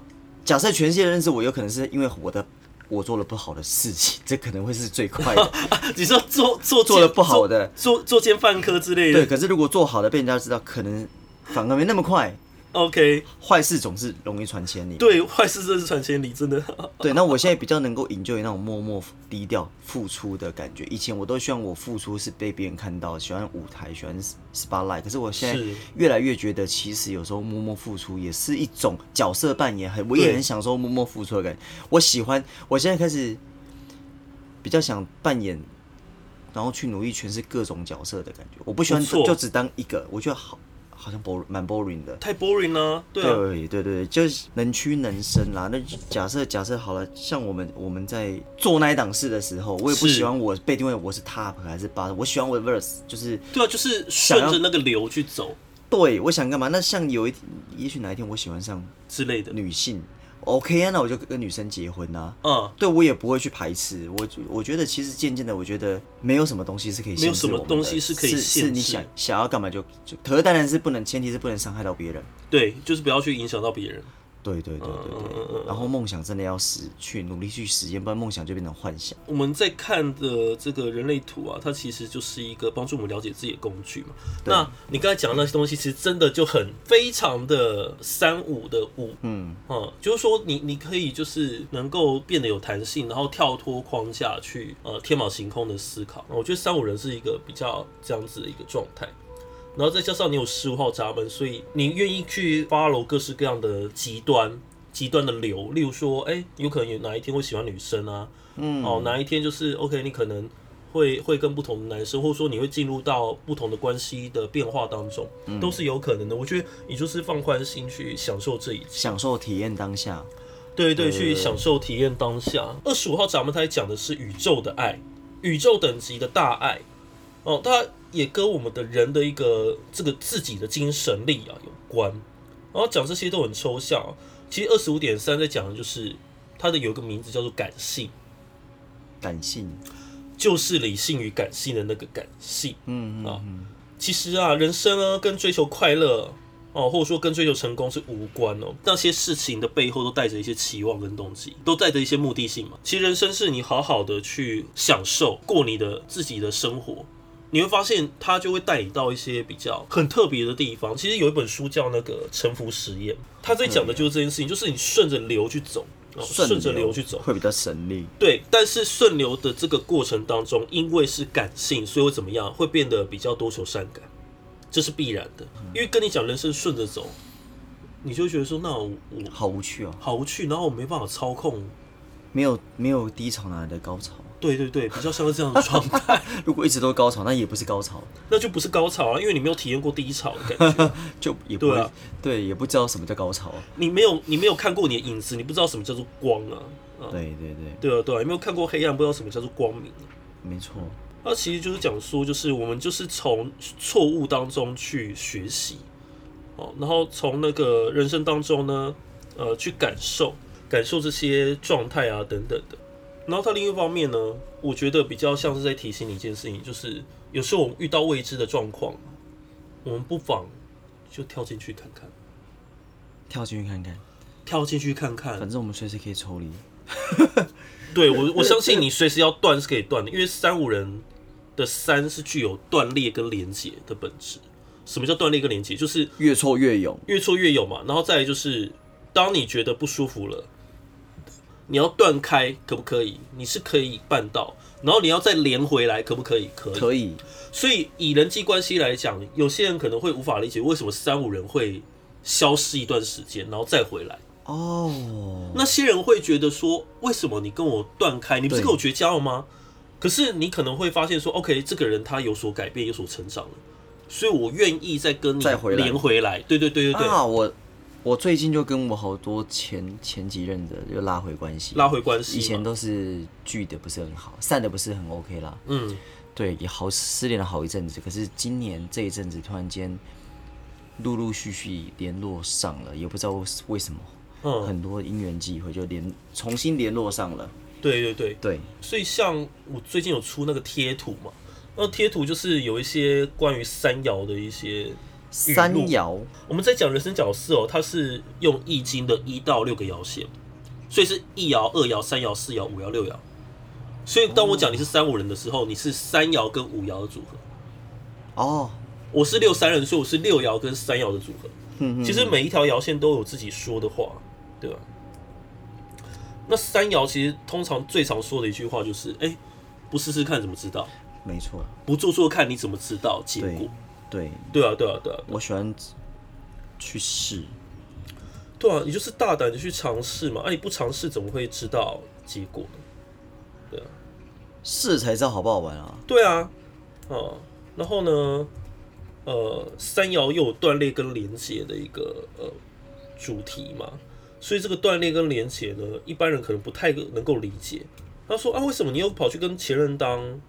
假设全世界认识我，有可能是因为我的。我做了不好的事情，这可能会是最快的。你说做做做了不好的，做做奸犯科之类的。对，可是如果做好的被人家知道，可能反而没那么快。OK， 坏事总是容易传千里。对，坏事真是传千里，真的。对，那我现在比较能够享受那种默默低调付出的感觉。以前我都希望我付出是被别人看到，喜欢舞台，喜欢 spotlight。可是我现在越来越觉得，其实有时候默默付出也是一种角色扮演，很我也很享受默默付出的感觉。我喜欢，我现在开始比较想扮演，然后去努力诠释各种角色的感觉。我不喜欢就只当一个，我觉得好。好像蛮 boring 的，太 boring 了、啊，对、啊、对对对，就是能屈能伸啦。那假设假设好了，像我们我们在做那一档事的时候，我也不喜欢我被定位我是 top 还是 bottom， 我喜欢我的 verse， 就是对啊，就是顺着那个流去走。对，我想干嘛？那像有一天，也许哪一天我喜欢上之类的女性， OK 啊，那我就跟女生结婚啊。嗯，对，我也不会去排斥。我我觉得其实渐渐的，我觉得没有什么东西是可以限制我们的，没有什么东西是可以限制，是是你想想要干嘛就就，可是当然是不能，前提是不能伤害到别人。对，就是不要去影响到别人。对对对对对，嗯、然后梦想真的要实去努力去实验，不然梦想就变成幻想。我们在看的这个人类图啊，它其实就是一个帮助我们了解自己的工具嘛。那你刚才讲的那些东西，其实真的就很非常的三五的五，嗯嗯，就是说你你可以就是能够变得有弹性，然后跳脱框架去呃天马行空的思考。我觉得三五人是一个比较这样子的一个状态。然后再加上你有十五号闸门，所以你愿意去 follow 各式各样的极端、极端的流，例如说，哎，有可能有哪一天会喜欢女生啊，嗯，哦，哪一天就是 OK， 你可能会会跟不同的男生，或者说你会进入到不同的关系的变化当中，嗯、都是有可能的。我觉得你就是放宽心去享受这一切，享受体验当下，对对，去享受体验当下。二十五号闸门它讲的是宇宙的爱，宇宙等级的大爱，哦，它也跟我们的人的一个这个自己的精神力啊有关，然后讲这些都很抽象、啊。其实 二十五点三 在讲的就是它的有一个名字叫做感性，感性就是理性与感性的那个感性。嗯嗯啊，其实啊，人生啊跟追求快乐哦、啊，或者说跟追求成功是无关哦。那些事情的背后都带着一些期望跟动机，都带着一些目的性嘛。其实人生是你好好的去享受过你的自己的生活。你会发现，它就会带你到一些比较很特别的地方。其实有一本书叫那个《沉浮实验》，它在讲的就是这件事情，就是你顺着流去走，顺着流去走会比较省力。对，但是顺流的这个过程当中，因为是感性，所以会怎么样？会变得比较多愁善感，这是必然的。因为跟你讲人生顺着走，你就会觉得说，那我好无趣哦，好无趣，然后我没办法操控，没有没有低潮哪来的高潮？对对对，比较像是这样的状态。如果一直都高潮，那也不是高潮，那就不是高潮啊，因为你没有体验过低潮的感觉，就也不会 对,、啊、对，也不知道什么叫高潮、啊。你没有，你没有看过你的影子，你不知道什么叫做光啊。啊对对对，对啊对啊，你没有看过黑暗，不知道什么叫做光明、啊。没错，那其实就是讲说，就是我们就是从错误当中去学习，哦，然后从那个人生当中呢，呃，去感受感受这些状态啊，等等的。然后它另一方面呢，我觉得比较像是在提醒你一件事情，就是有时候我们遇到未知的状况，我们不妨就跳进去看看，跳进去看看，跳进去看看，反正我们随时可以抽离。对，我我相信你随时要断是可以断的，因为三五人的三是具有断裂跟连结的本质。什么叫断裂跟连结？就是越挫越勇，越挫越勇嘛。然后再来就是，当你觉得不舒服了。你要断开可不可以？你是可以办到，然后你要再连回来可不可以？可以。可以。所以以人际关系来讲，有些人可能会无法理解为什么三五人会消失一段时间，然后再回来。哦、oh。那些人会觉得说，为什么你跟我断开？你不是跟我绝交了吗？可是你可能会发现说 ，OK， 这个人他有所改变，有所成长了，所以我愿意再跟你连回 来, 回來。对对对对对。啊，我。我最近就跟我好多前前几任的就拉回关系，拉回关系。以前都是聚的不是很好，散的不是很 OK 啦。嗯，对，也好失恋了好一阵子。可是今年这一阵子突然间陆陆续续联络上了，也不知道为什么，嗯、很多因缘际会就联重新联络上了。对对对对，所以像我最近有出那个贴图嘛，那贴图就是有一些关于三爻的一些。三爻，我们在讲人生角色哦，它是用易经的一到六个爻写，所以是一爻、二爻、三爻、四爻、五爻、六爻。所以当我讲你是三五人的时候，你是三爻跟五爻的组合。哦，我是六三人，所以我是六爻跟三爻的组合。嗯嗯。其实每一条爻线都有自己说的话，对吧？那三爻其实通常最常说的一句话就是：哎、欸，不试试看怎么知道？没错，不做做看你怎么知道结果？对对啊，对啊，对啊！我喜欢去试。对啊，你就是大胆的去尝试嘛。啊，你不尝试怎么会知道结果呢？对啊，试才知道好不好玩啊。对啊，啊，然后呢，呃，三爻又有断裂跟连结的一个呃主题嘛，所以这个断裂跟连结呢，一般人可能不太能够理解。他说啊，为什么你又跑去跟前任当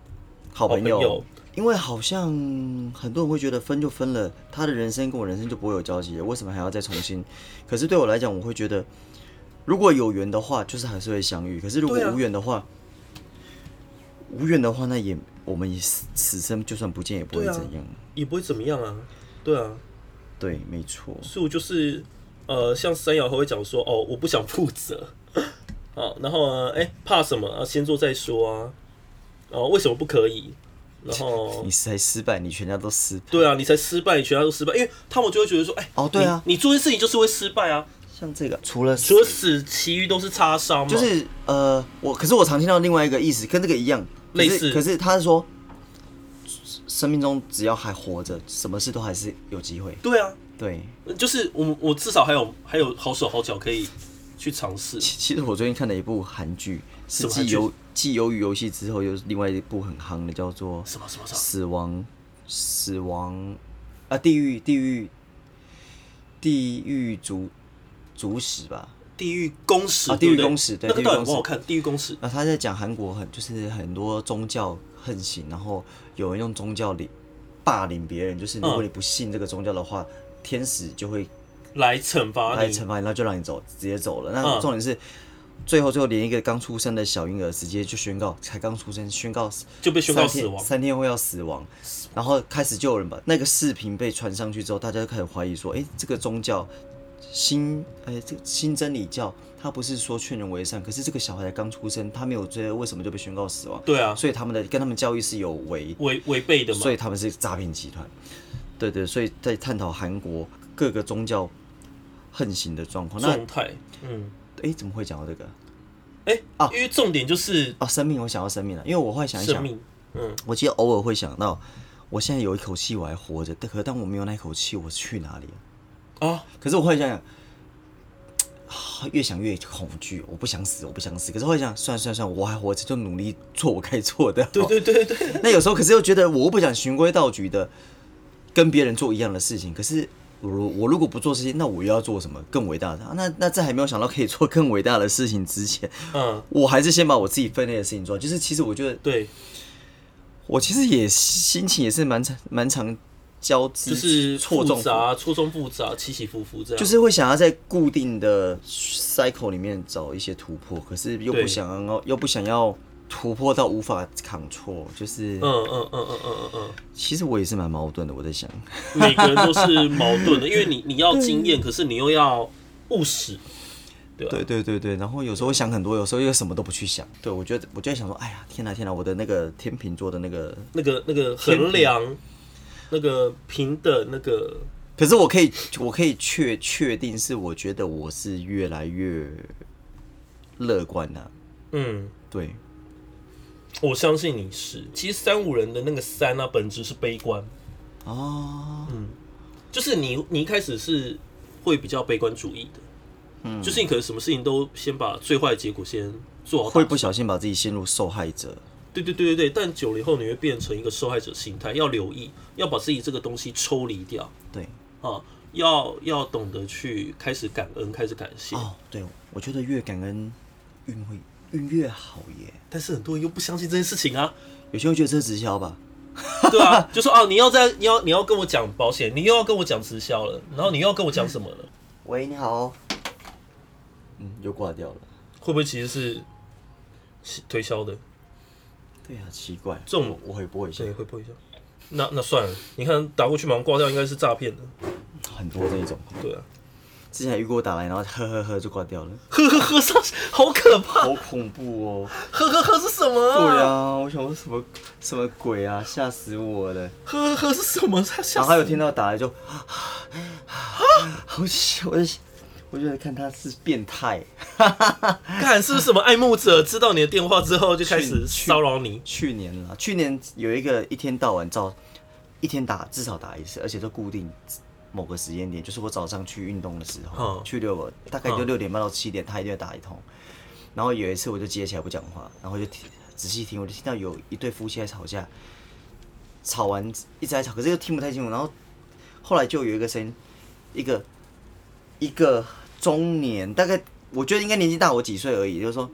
好朋友？好朋友因为好像很多人会觉得分就分了，他的人生跟我人生就不会有交集了，为什么还要再重新？可是对我来讲，我会觉得，如果有缘的话，就是还是会相遇。可是如果无缘的话，啊、无缘的话，那也我们也此生就算不见也不会怎样，啊、也不会怎么样啊。对啊，对，没错。所以我就是呃，像三爻他会讲说，哦，我不想负责。好，然后呢，哎、欸，怕什么啊？先做再说啊。然后为什么不可以？然后你才失败，你全家都失败。对啊，你才失败，你全家都失败，因为他们就会觉得说，哎、欸，哦，对啊，你，你做一件事情就是会失败啊。像这个，除了除了死，其余都是擦伤。就是呃，我可是我常听到另外一个意思，跟这个一样，类似。可是他是说，生命中只要还活着，什么事都还是有机会。对啊，对，就是我我至少还有还有好手好脚可以去尝试。其实我最近看了一部韩剧，是继游继鱿鱼游戏之后，又另外一部很夯的，叫做什么什么什么死亡死亡啊地狱地狱地狱族。主使吧，地狱公使，啊，地狱公使，对，那个到底很好看，地狱公使。那他在讲韩国很就是很多宗教横行，然后有人用宗教里霸凌别人，就是如果你不信这个宗教的话，嗯、天使就会来惩罚你，来惩罚你，然后就让你走，直接走了。那重点是，嗯、最后最后连一个刚出生的小婴儿直接就宣告，才刚出生宣告就被宣告死亡，三天后要死亡，然后开始就有人把那个视频被传上去之后，大家就开始怀疑说，哎、欸，这个宗教。新哎，这新真理教，他不是说劝人为善，可是这个小孩才刚出生，他没有罪，为什么就被宣告死亡？对啊，所以他们的跟他们教育是有违违违背的嘛，所以他们是诈骗集团。对对，所以在探讨韩国各个宗教横行的状况。状态，嗯，哎，怎么会讲到这个？哎啊，因为重点就是啊，生命，我想要生命了，因为我会想一想，生命，嗯，我其实偶尔会想到，我现在有一口气我还活着，可当我没有那口气，我去哪里了？哦、可是我会想想、啊，越想越恐惧，我不想死，我不想死。可是我会想，算算算，我还活着，就努力做我该做的。对对对对。那有时候，可是又觉得我不想循规蹈矩的跟别人做一样的事情。可是我我如果不做事情，那我又要做什么更伟大的？那那在还没有想到可以做更伟大的事情之前，嗯，我还是先把我自己分内的事情做。就是其实我觉得，对，我其实也心情也是蛮蛮长。交织就是错综错综复杂，起起伏伏这样。就是会想要在固定的 cycle 里面找一些突破，可是又不想要，又不想要突破到无法抗挫，就是嗯嗯嗯嗯嗯嗯其实我也是蛮矛盾的，我在想，每个人都是矛盾的，因为你你要经验，可是你又要务实。对啊、对对对对，然后有时候会想很多，有时候又什么都不去想。对，我觉得我就在想说，哎呀，天哪天哪，我的那个天秤座的那个那个那个衡量。那个平的那个，可是我可以，我可以确确定是，我觉得我是越来越乐观了、啊。嗯，对，我相信你是。其实三五人的那个三啊，本质是悲观。哦，嗯，就是你，你一开始是会比较悲观主义的，嗯，就是你可能什么事情都先把最坏的结果先做好，会不小心把自己陷入受害者。对对对对对，但久了以后你会变成一个受害者心态，要留意，要把自己这个东西抽离掉。对啊，要要懂得去开始感恩，开始感谢。哦，对，我觉得越感恩运会运越好耶。但是很多人又不相信这件事情啊，有些人觉得这是直销吧？对啊，就说啊，你要在你要你要跟我讲保险，你又要跟我讲直销了，然后你又要跟我讲什么了？喂，你好。嗯，又挂掉了。会不会其实是推销的？对啊，奇怪，这种我回拨一下，对，回拨一下。那那算了，你看打过去马上挂掉，应该是诈骗的，很多这一种。对啊，之前还遇过打来，然后呵呵呵就挂掉了，呵呵呵，好可怕，好恐怖哦，呵呵呵是什么啊？对啊，我想说什么什么鬼啊，吓死我了，呵呵呵是什么？他吓死我了。然后还有听到打来就，好笑，我我觉得看他是变态，看是不是什么爱慕者知道你的电话之后就开始骚扰你。去年了，去年有一个一天到晚照，一天打至少打一次，而且都固定某个时间点，就是我早上去运动的时候，嗯、去遛狗，大概就六点半到七点，他一定要打一通。然后有一次我就接起来不讲话，然后就仔细听，我就听到有一对夫妻在吵架，吵完一直在吵，可是又听不太清楚。然后后来就有一个声音，一个一个。中年大概，我觉得应该年纪大我几岁而已。就是说，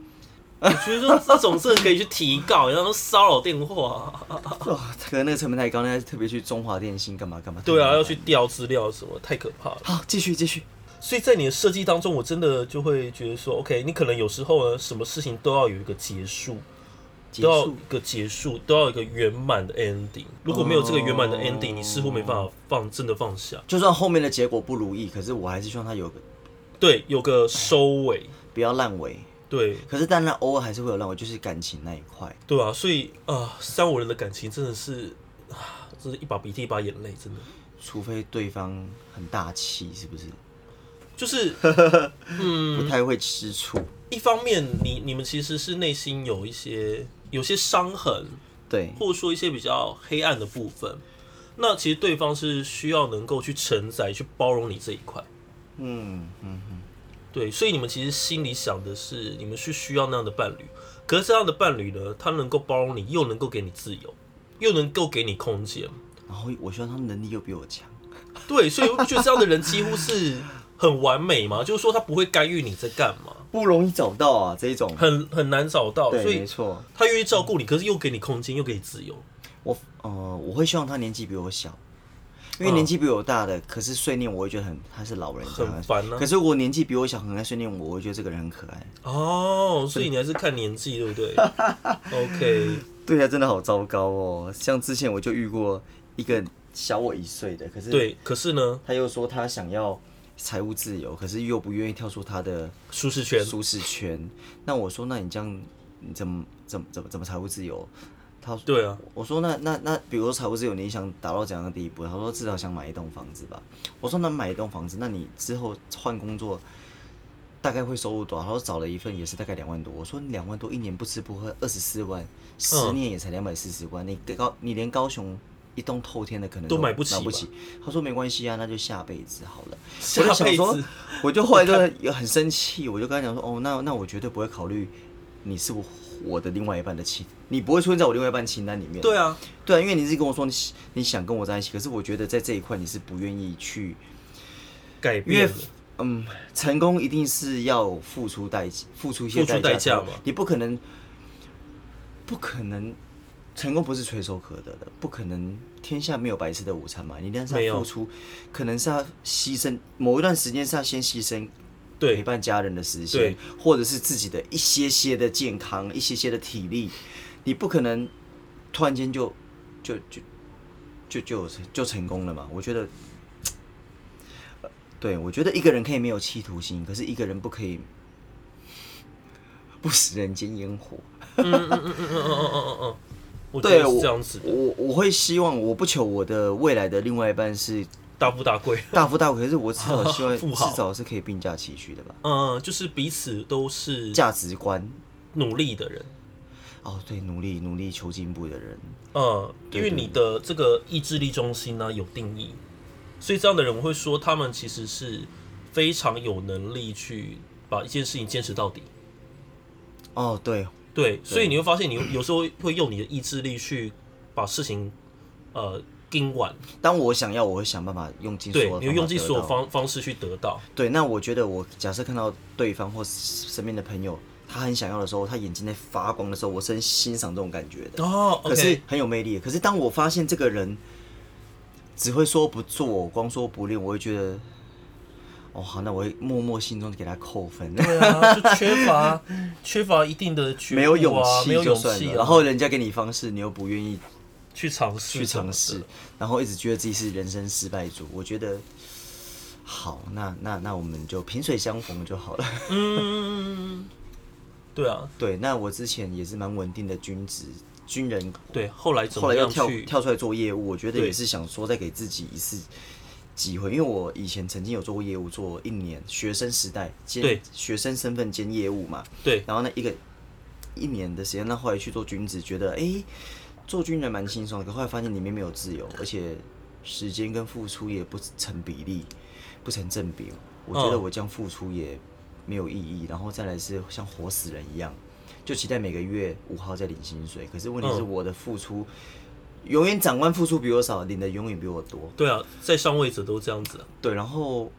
我觉得这种事可以去提告，然后骚扰电话、啊，哇，可能那个成本太高，那特别去中华电信干嘛干嘛。对啊，要去调资料什么，太可怕了。好，继续继续。所以在你的设计当中，我真的就会觉得说 ，OK， 你可能有时候呢，什么事情都要有一个结束，结束都要一个结束，都要有一个圆满的 ending。如果没有这个圆满的 ending，、哦、你似乎没办法放真的放下。就算后面的结果不如意，可是我还是希望它有个对有个收尾，不要烂尾。对，可是当然偶尔还是会有烂尾，就是感情那一块。对啊，所以啊、呃，三五人的感情真的是啊，真是一把鼻涕一把眼泪，真的。除非对方很大气，是不是？就是，嗯，不太会吃醋。一方面你，你你们其实是内心有一些有些伤痕，对，或者说一些比较黑暗的部分。那其实对方是需要能够去承载、去包容你这一块。嗯嗯嗯，对，所以你们其实心里想的是，你们是需要那样的伴侣。可是这样的伴侣呢，他能够包容你，又能够给你自由，又能够给你空间。然后我希望他能力又比我强。对，所以我觉得这样的人几乎是。很完美嘛，就是说他不会干预你在干嘛，不容易找到啊，这一种很很难找到，对，所以没错，他愿意照顾你，可是又给你空间，又给你自由。我呃，我会希望他年纪比我小，因为年纪比我大的，嗯、可是碎念我会觉得很他是老人，很烦啊。可是如果年纪比我小，很爱碎念我，我会觉得这个人很可爱。哦，所以你还是看年纪对不对？OK， 对啊，真的好糟糕哦。像之前我就遇过一个小我一岁的，可是对，可是呢，他又说他想要。财务自由，可是又不愿意跳出他的舒适圈。舒适圈。那我说，那你这样，你怎么怎么怎么怎么财务自由？他说对啊。我说那那那，比如说财务自由，你想达到怎样的地步？他说至少想买一栋房子吧。我说那买一栋房子，那你之后换工作，大概会收入多少？他说找了一份也是大概两万多。我说你两万多一年不吃不喝二十四万，十、嗯、年也才两百四十万，你高你连高雄。一栋透天的可能都买不起，买不起。他说没关系啊，那就下辈子好了。我就想说，我就后来就很生气，我就跟他讲说，哦，那那我绝对不会考虑你是我我的另外一半的清，你不会出现在我另外一半清单里面。对啊，对啊，因为你是跟我说你你想跟我在一起，可是我觉得在这一块你是不愿意去改变的。嗯，成功一定是要付出代付出一些代价嘛，你不可能不可能。成功不是垂手可得的，不可能，天下没有白吃的午餐嘛。你一定是要付出，可能是要牺牲某一段时间，是要先牺牲陪伴家人的时间，或者是自己的一些些的健康、一些些的体力。你不可能突然间就就就就 就, 就成功了嘛。我觉得，对，我觉得一个人可以没有企图心，可是一个人不可以不食人间烟火。嗯嗯嗯嗯嗯嗯嗯嗯。我对我我我会希望，我不求我的未来的另外一半是大富大贵，大富大贵，可是我至少希望至少是可以并驾齐驱的吧。嗯，就是彼此都是价值观努力的人。哦，对，努力努力求进步的人。嗯，因为你的这个意志力中心呢、啊、有定义，所以这样的人我会说，他们其实是非常有能力去把一件事情坚持到底。哦，对。对，所以你会发现，你有时候会用你的意志力去把事情，呃，盯完。当我想要，我会想办法用尽所有方法得到。对，你用尽所有方方式去得到。对，那我觉得我假设看到对方或身边的朋友，他很想要的时候，他眼睛在发光的时候，我是很欣赏这种感觉的。哦， okay、可是很有魅力。可是当我发现这个人只会说不做，光说不练，我会觉得。哦，好，那我会默默心中给他扣分。对啊，就缺乏缺乏一定的觉悟啊，没有勇气，没有勇气。然后人家给你方式，你又不愿意去尝试，去尝试，然后一直觉得自己是人生失败组。我觉得好，那那那我们就萍水相逢就好了。嗯，对啊，对。那我之前也是蛮稳定的军职军人，对，后来怎么样去后来又跳跳出来做业务，我觉得也是想说再给自己一次。机会，因为我以前曾经有做过业务，做一年学生时代兼学生身份兼业务嘛，对。然后那一个一年的时间，那后来去做军职，觉得哎、欸，做军人蛮轻松的，可后来发现里面没有自由，而且时间跟付出也不成比例，不成正比。我觉得我这样付出也没有意义，嗯、然后再来是像活死人一样，就期待每个月五号再领薪水，可是问题是我的付出。嗯永远长官付出比我少，领的永远比我多。对啊，在上位者都这样子、啊。对，然后，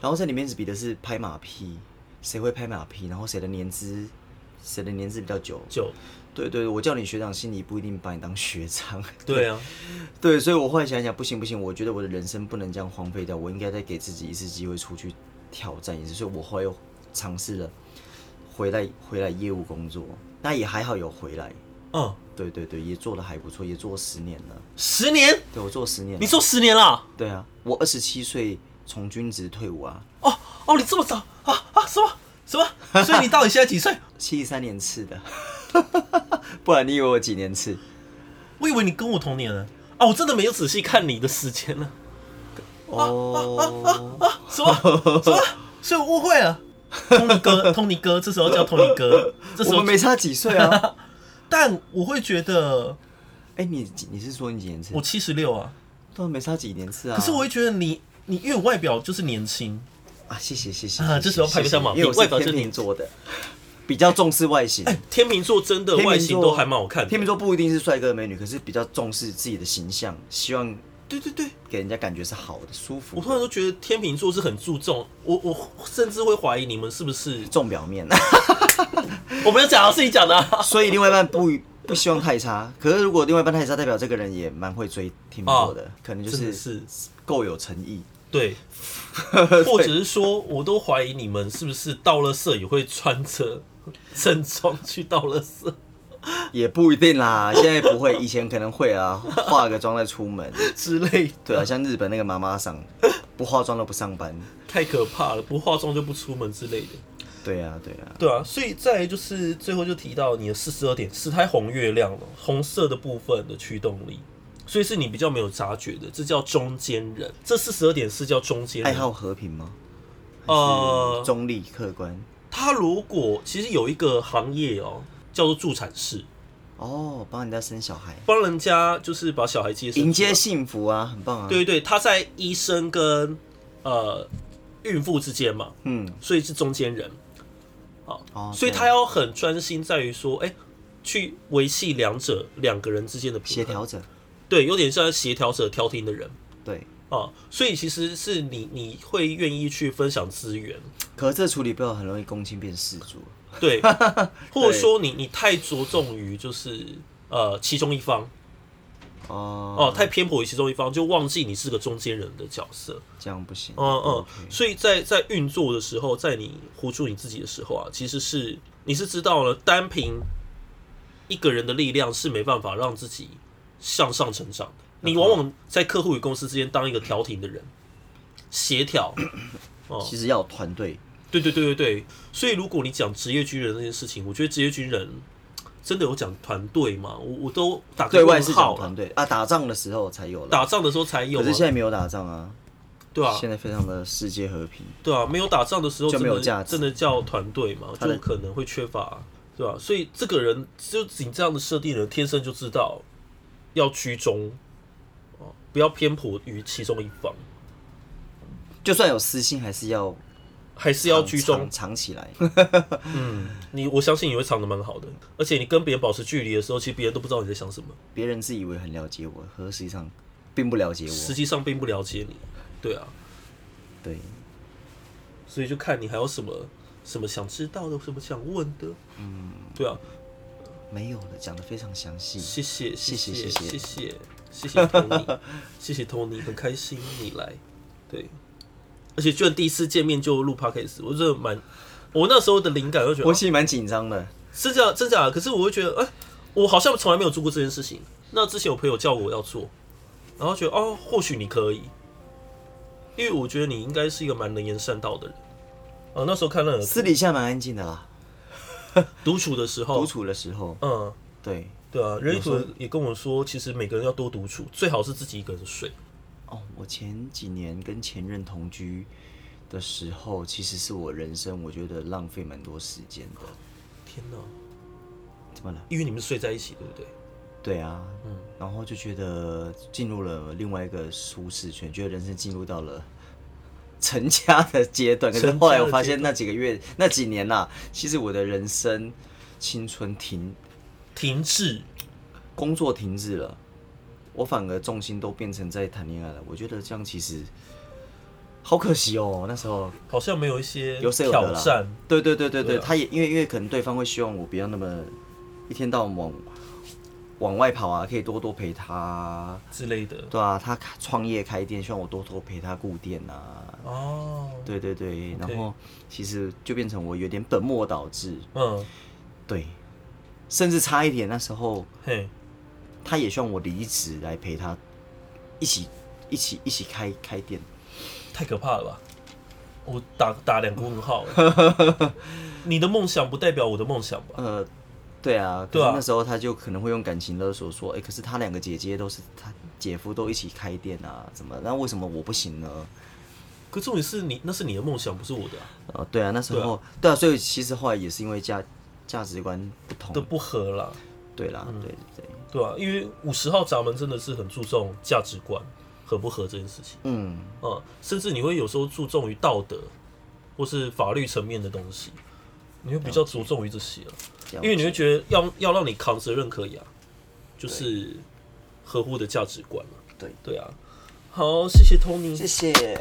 然后在里面只比的是拍马屁，谁会拍马屁，然后谁的年资谁的年资比较久？久，对对，我叫你学长，心里不一定把你当学长。对啊，对，所以我后来想想，不行不行，我觉得我的人生不能这样荒废掉，我应该再给自己一次机会出去挑战一次。所以我后来又尝试了回来回来业务工作，那也还好有回来。嗯，对对对，也做得还不错，也做十年了。十年？对，我做十年了。你做十年了？对啊，我二十七岁从军职退伍啊。哦哦，你这么早啊啊什么？什么？所以你到底现在几岁？七三年次的，不然你以为我几年次？我以为你跟我同年了啊！我真的没有仔细看你的时间了。哦啊啊啊啊！什么什么？所以我误会了。Tony 哥，Tony 哥，这时候叫 Tony 哥，这时候我们没差几岁啊。但我会觉得，哎、欸，你你是说你几年次？我七十六啊，都没差几年次啊。可是我会觉得你你因为我外表就是年轻。啊，谢谢谢谢啊！这时候拍个肩膀，因为我是天秤座的，比较重视外形。欸、天秤座真的外形都还蛮好看的。天秤座不一定是帅哥美女，可是比较重视自己的形象，希望对对对，给人家感觉是好的、舒服的。我突然都觉得天秤座是很注重，我我甚至会怀疑你们是不是重表面、啊。我没有讲，是你讲的、啊。所以另外一半不不希望太差，可是如果另外一半太差，代表这个人也蛮会追天秤座的、啊，可能就是够有诚意。对，或者是说，我都怀疑你们是不是倒垃圾也会穿着正装去倒垃圾？也不一定啦，现在不会，以前可能会啊，化个妆再出门之类的。对啊，像日本那个妈妈桑，不化妆都不上班，太可怕了，不化妆就不出门之类的。对啊，对啊，对啊，所以再来就是最后就提到你的四十二点四太红月亮了，红色的部分的驱动力。所以是你比较没有察觉的，这叫中间人。这四十二点四叫中间人。爱好和平吗？呃，中立客观。他如果其实有一个行业哦，叫做助产士。哦，帮人家生小孩，帮人家就是把小孩接生，迎接幸福啊，很棒啊。对对对，他在医生跟呃孕妇之间嘛，嗯，所以是中间人。好、哦，所以他要很专心在于说，哎、欸，去维系两者两个人之间的平衡，协调者。对，有点像协调者、调停的人。对啊，所以其实是你，你会愿意去分享资源。可是这处理不好，很容易公亲变事主。对，或者说你你太着重于就是呃其中一方，哦、呃、哦、呃，太偏颇于其中一方，就忘记你是个中间人的角色。这样不行。嗯嗯， okay. 所以在在运作的时候，在你活出你自己的时候啊，其实是你是知道了，单凭一个人的力量是没办法让自己向上成长，你往往在客户与公司之间当一个调停的人，协调。哦，其实要团队。对对对对对，所以如果你讲职业军人那件事情，我觉得职业军人真的有讲团队吗？我我都打个问号。对外是讲团队啊，打仗的时候才有了，打仗的时候才有，可是现在没有打仗啊。对啊，现在非常的世界和平。对啊，没有打仗的时候真的就没有价值，真的叫团队嘛，就可能会缺乏，对吧、啊？所以这个人就你这样的设定人，天生就知道。要居中，不要偏颇于其中一方。就算有私心，还是要还是要居中，藏起来。嗯，你我相信你会藏得蛮好的，而且你跟别人保持距离的时候，其实别人都不知道你在想什么。别人自以为很了解我，可实际上并不了解我。实际上并不了解你，对啊，对。所以就看你还有什么什么想知道的，什么想问的，嗯，对啊。没有了，讲得非常详细。谢谢，谢谢，谢谢，谢谢，谢谢 Tony， 谢谢 Tony， 很开心你来，对，而且居然第一次见面就录 podcast， 我真的蛮，我那时候的灵感就觉得，我其实蛮紧张的，真假真假，可是我会觉得，哎、欸，我好像从来没有做过这件事情。那之前我朋友叫我要做，然后觉得哦，或许你可以，因为我觉得你应该是一个蛮能言善道的人。啊，那时候看了，私底下蛮安静的啦。独处的时候，独处的时候，嗯，对，对啊，人家也跟我说，其实每个人要多独处，最好是自己一个人睡。哦，我前几年跟前任同居的时候，其实是我人生我觉得浪费蛮多时间的。天哪，怎么了？因为你们睡在一起，对不对？对啊，嗯，然后就觉得进入了另外一个舒适圈，觉得人生进入到了成家的阶段，可是后来我发现那几个月、那几年啦、啊，其实我的人生青春停停滞，工作停滞了，我反而重心都变成在谈恋爱了。我觉得这样其实好可惜哦，那时候好像没有一些挑战。对对对对 对, 對、啊，他也因为因为可能对方会希望我不要那么一天到晚往往外跑啊，可以多多陪他之类的。对啊，他创业开店，希望我多多陪他顾店啊。哦，对对对， okay. 然后其实就变成我有点本末倒置。嗯，对，甚至差一点那时候，嘿，他也希望我离职来陪他一起一起一起开开店。太可怕了吧！我打打两个问号。你的梦想不代表我的梦想吧？呃，对啊，对啊。那时候他就可能会用感情勒索说：“哎、欸，可是他两个姐姐都是他姐夫都一起开店啊，怎么？那为什么我不行呢？”可重点是你那是你的梦想，不是我的、啊。呃，对啊，那时候對 啊, 对啊，所以其实后来也是因为价价值观不同的不合啦。对啦，嗯、对对对啊，因为五十号闸门真的是很注重价值观。合不合这件事情，嗯嗯，甚至你会有时候注重于道德或是法律层面的东西，你会比较着重于这些、啊、因为你会觉得 要, 要让你扛责任可以啊，就是合乎的价值观、啊、对对啊，好，谢谢 Tony， 谢谢。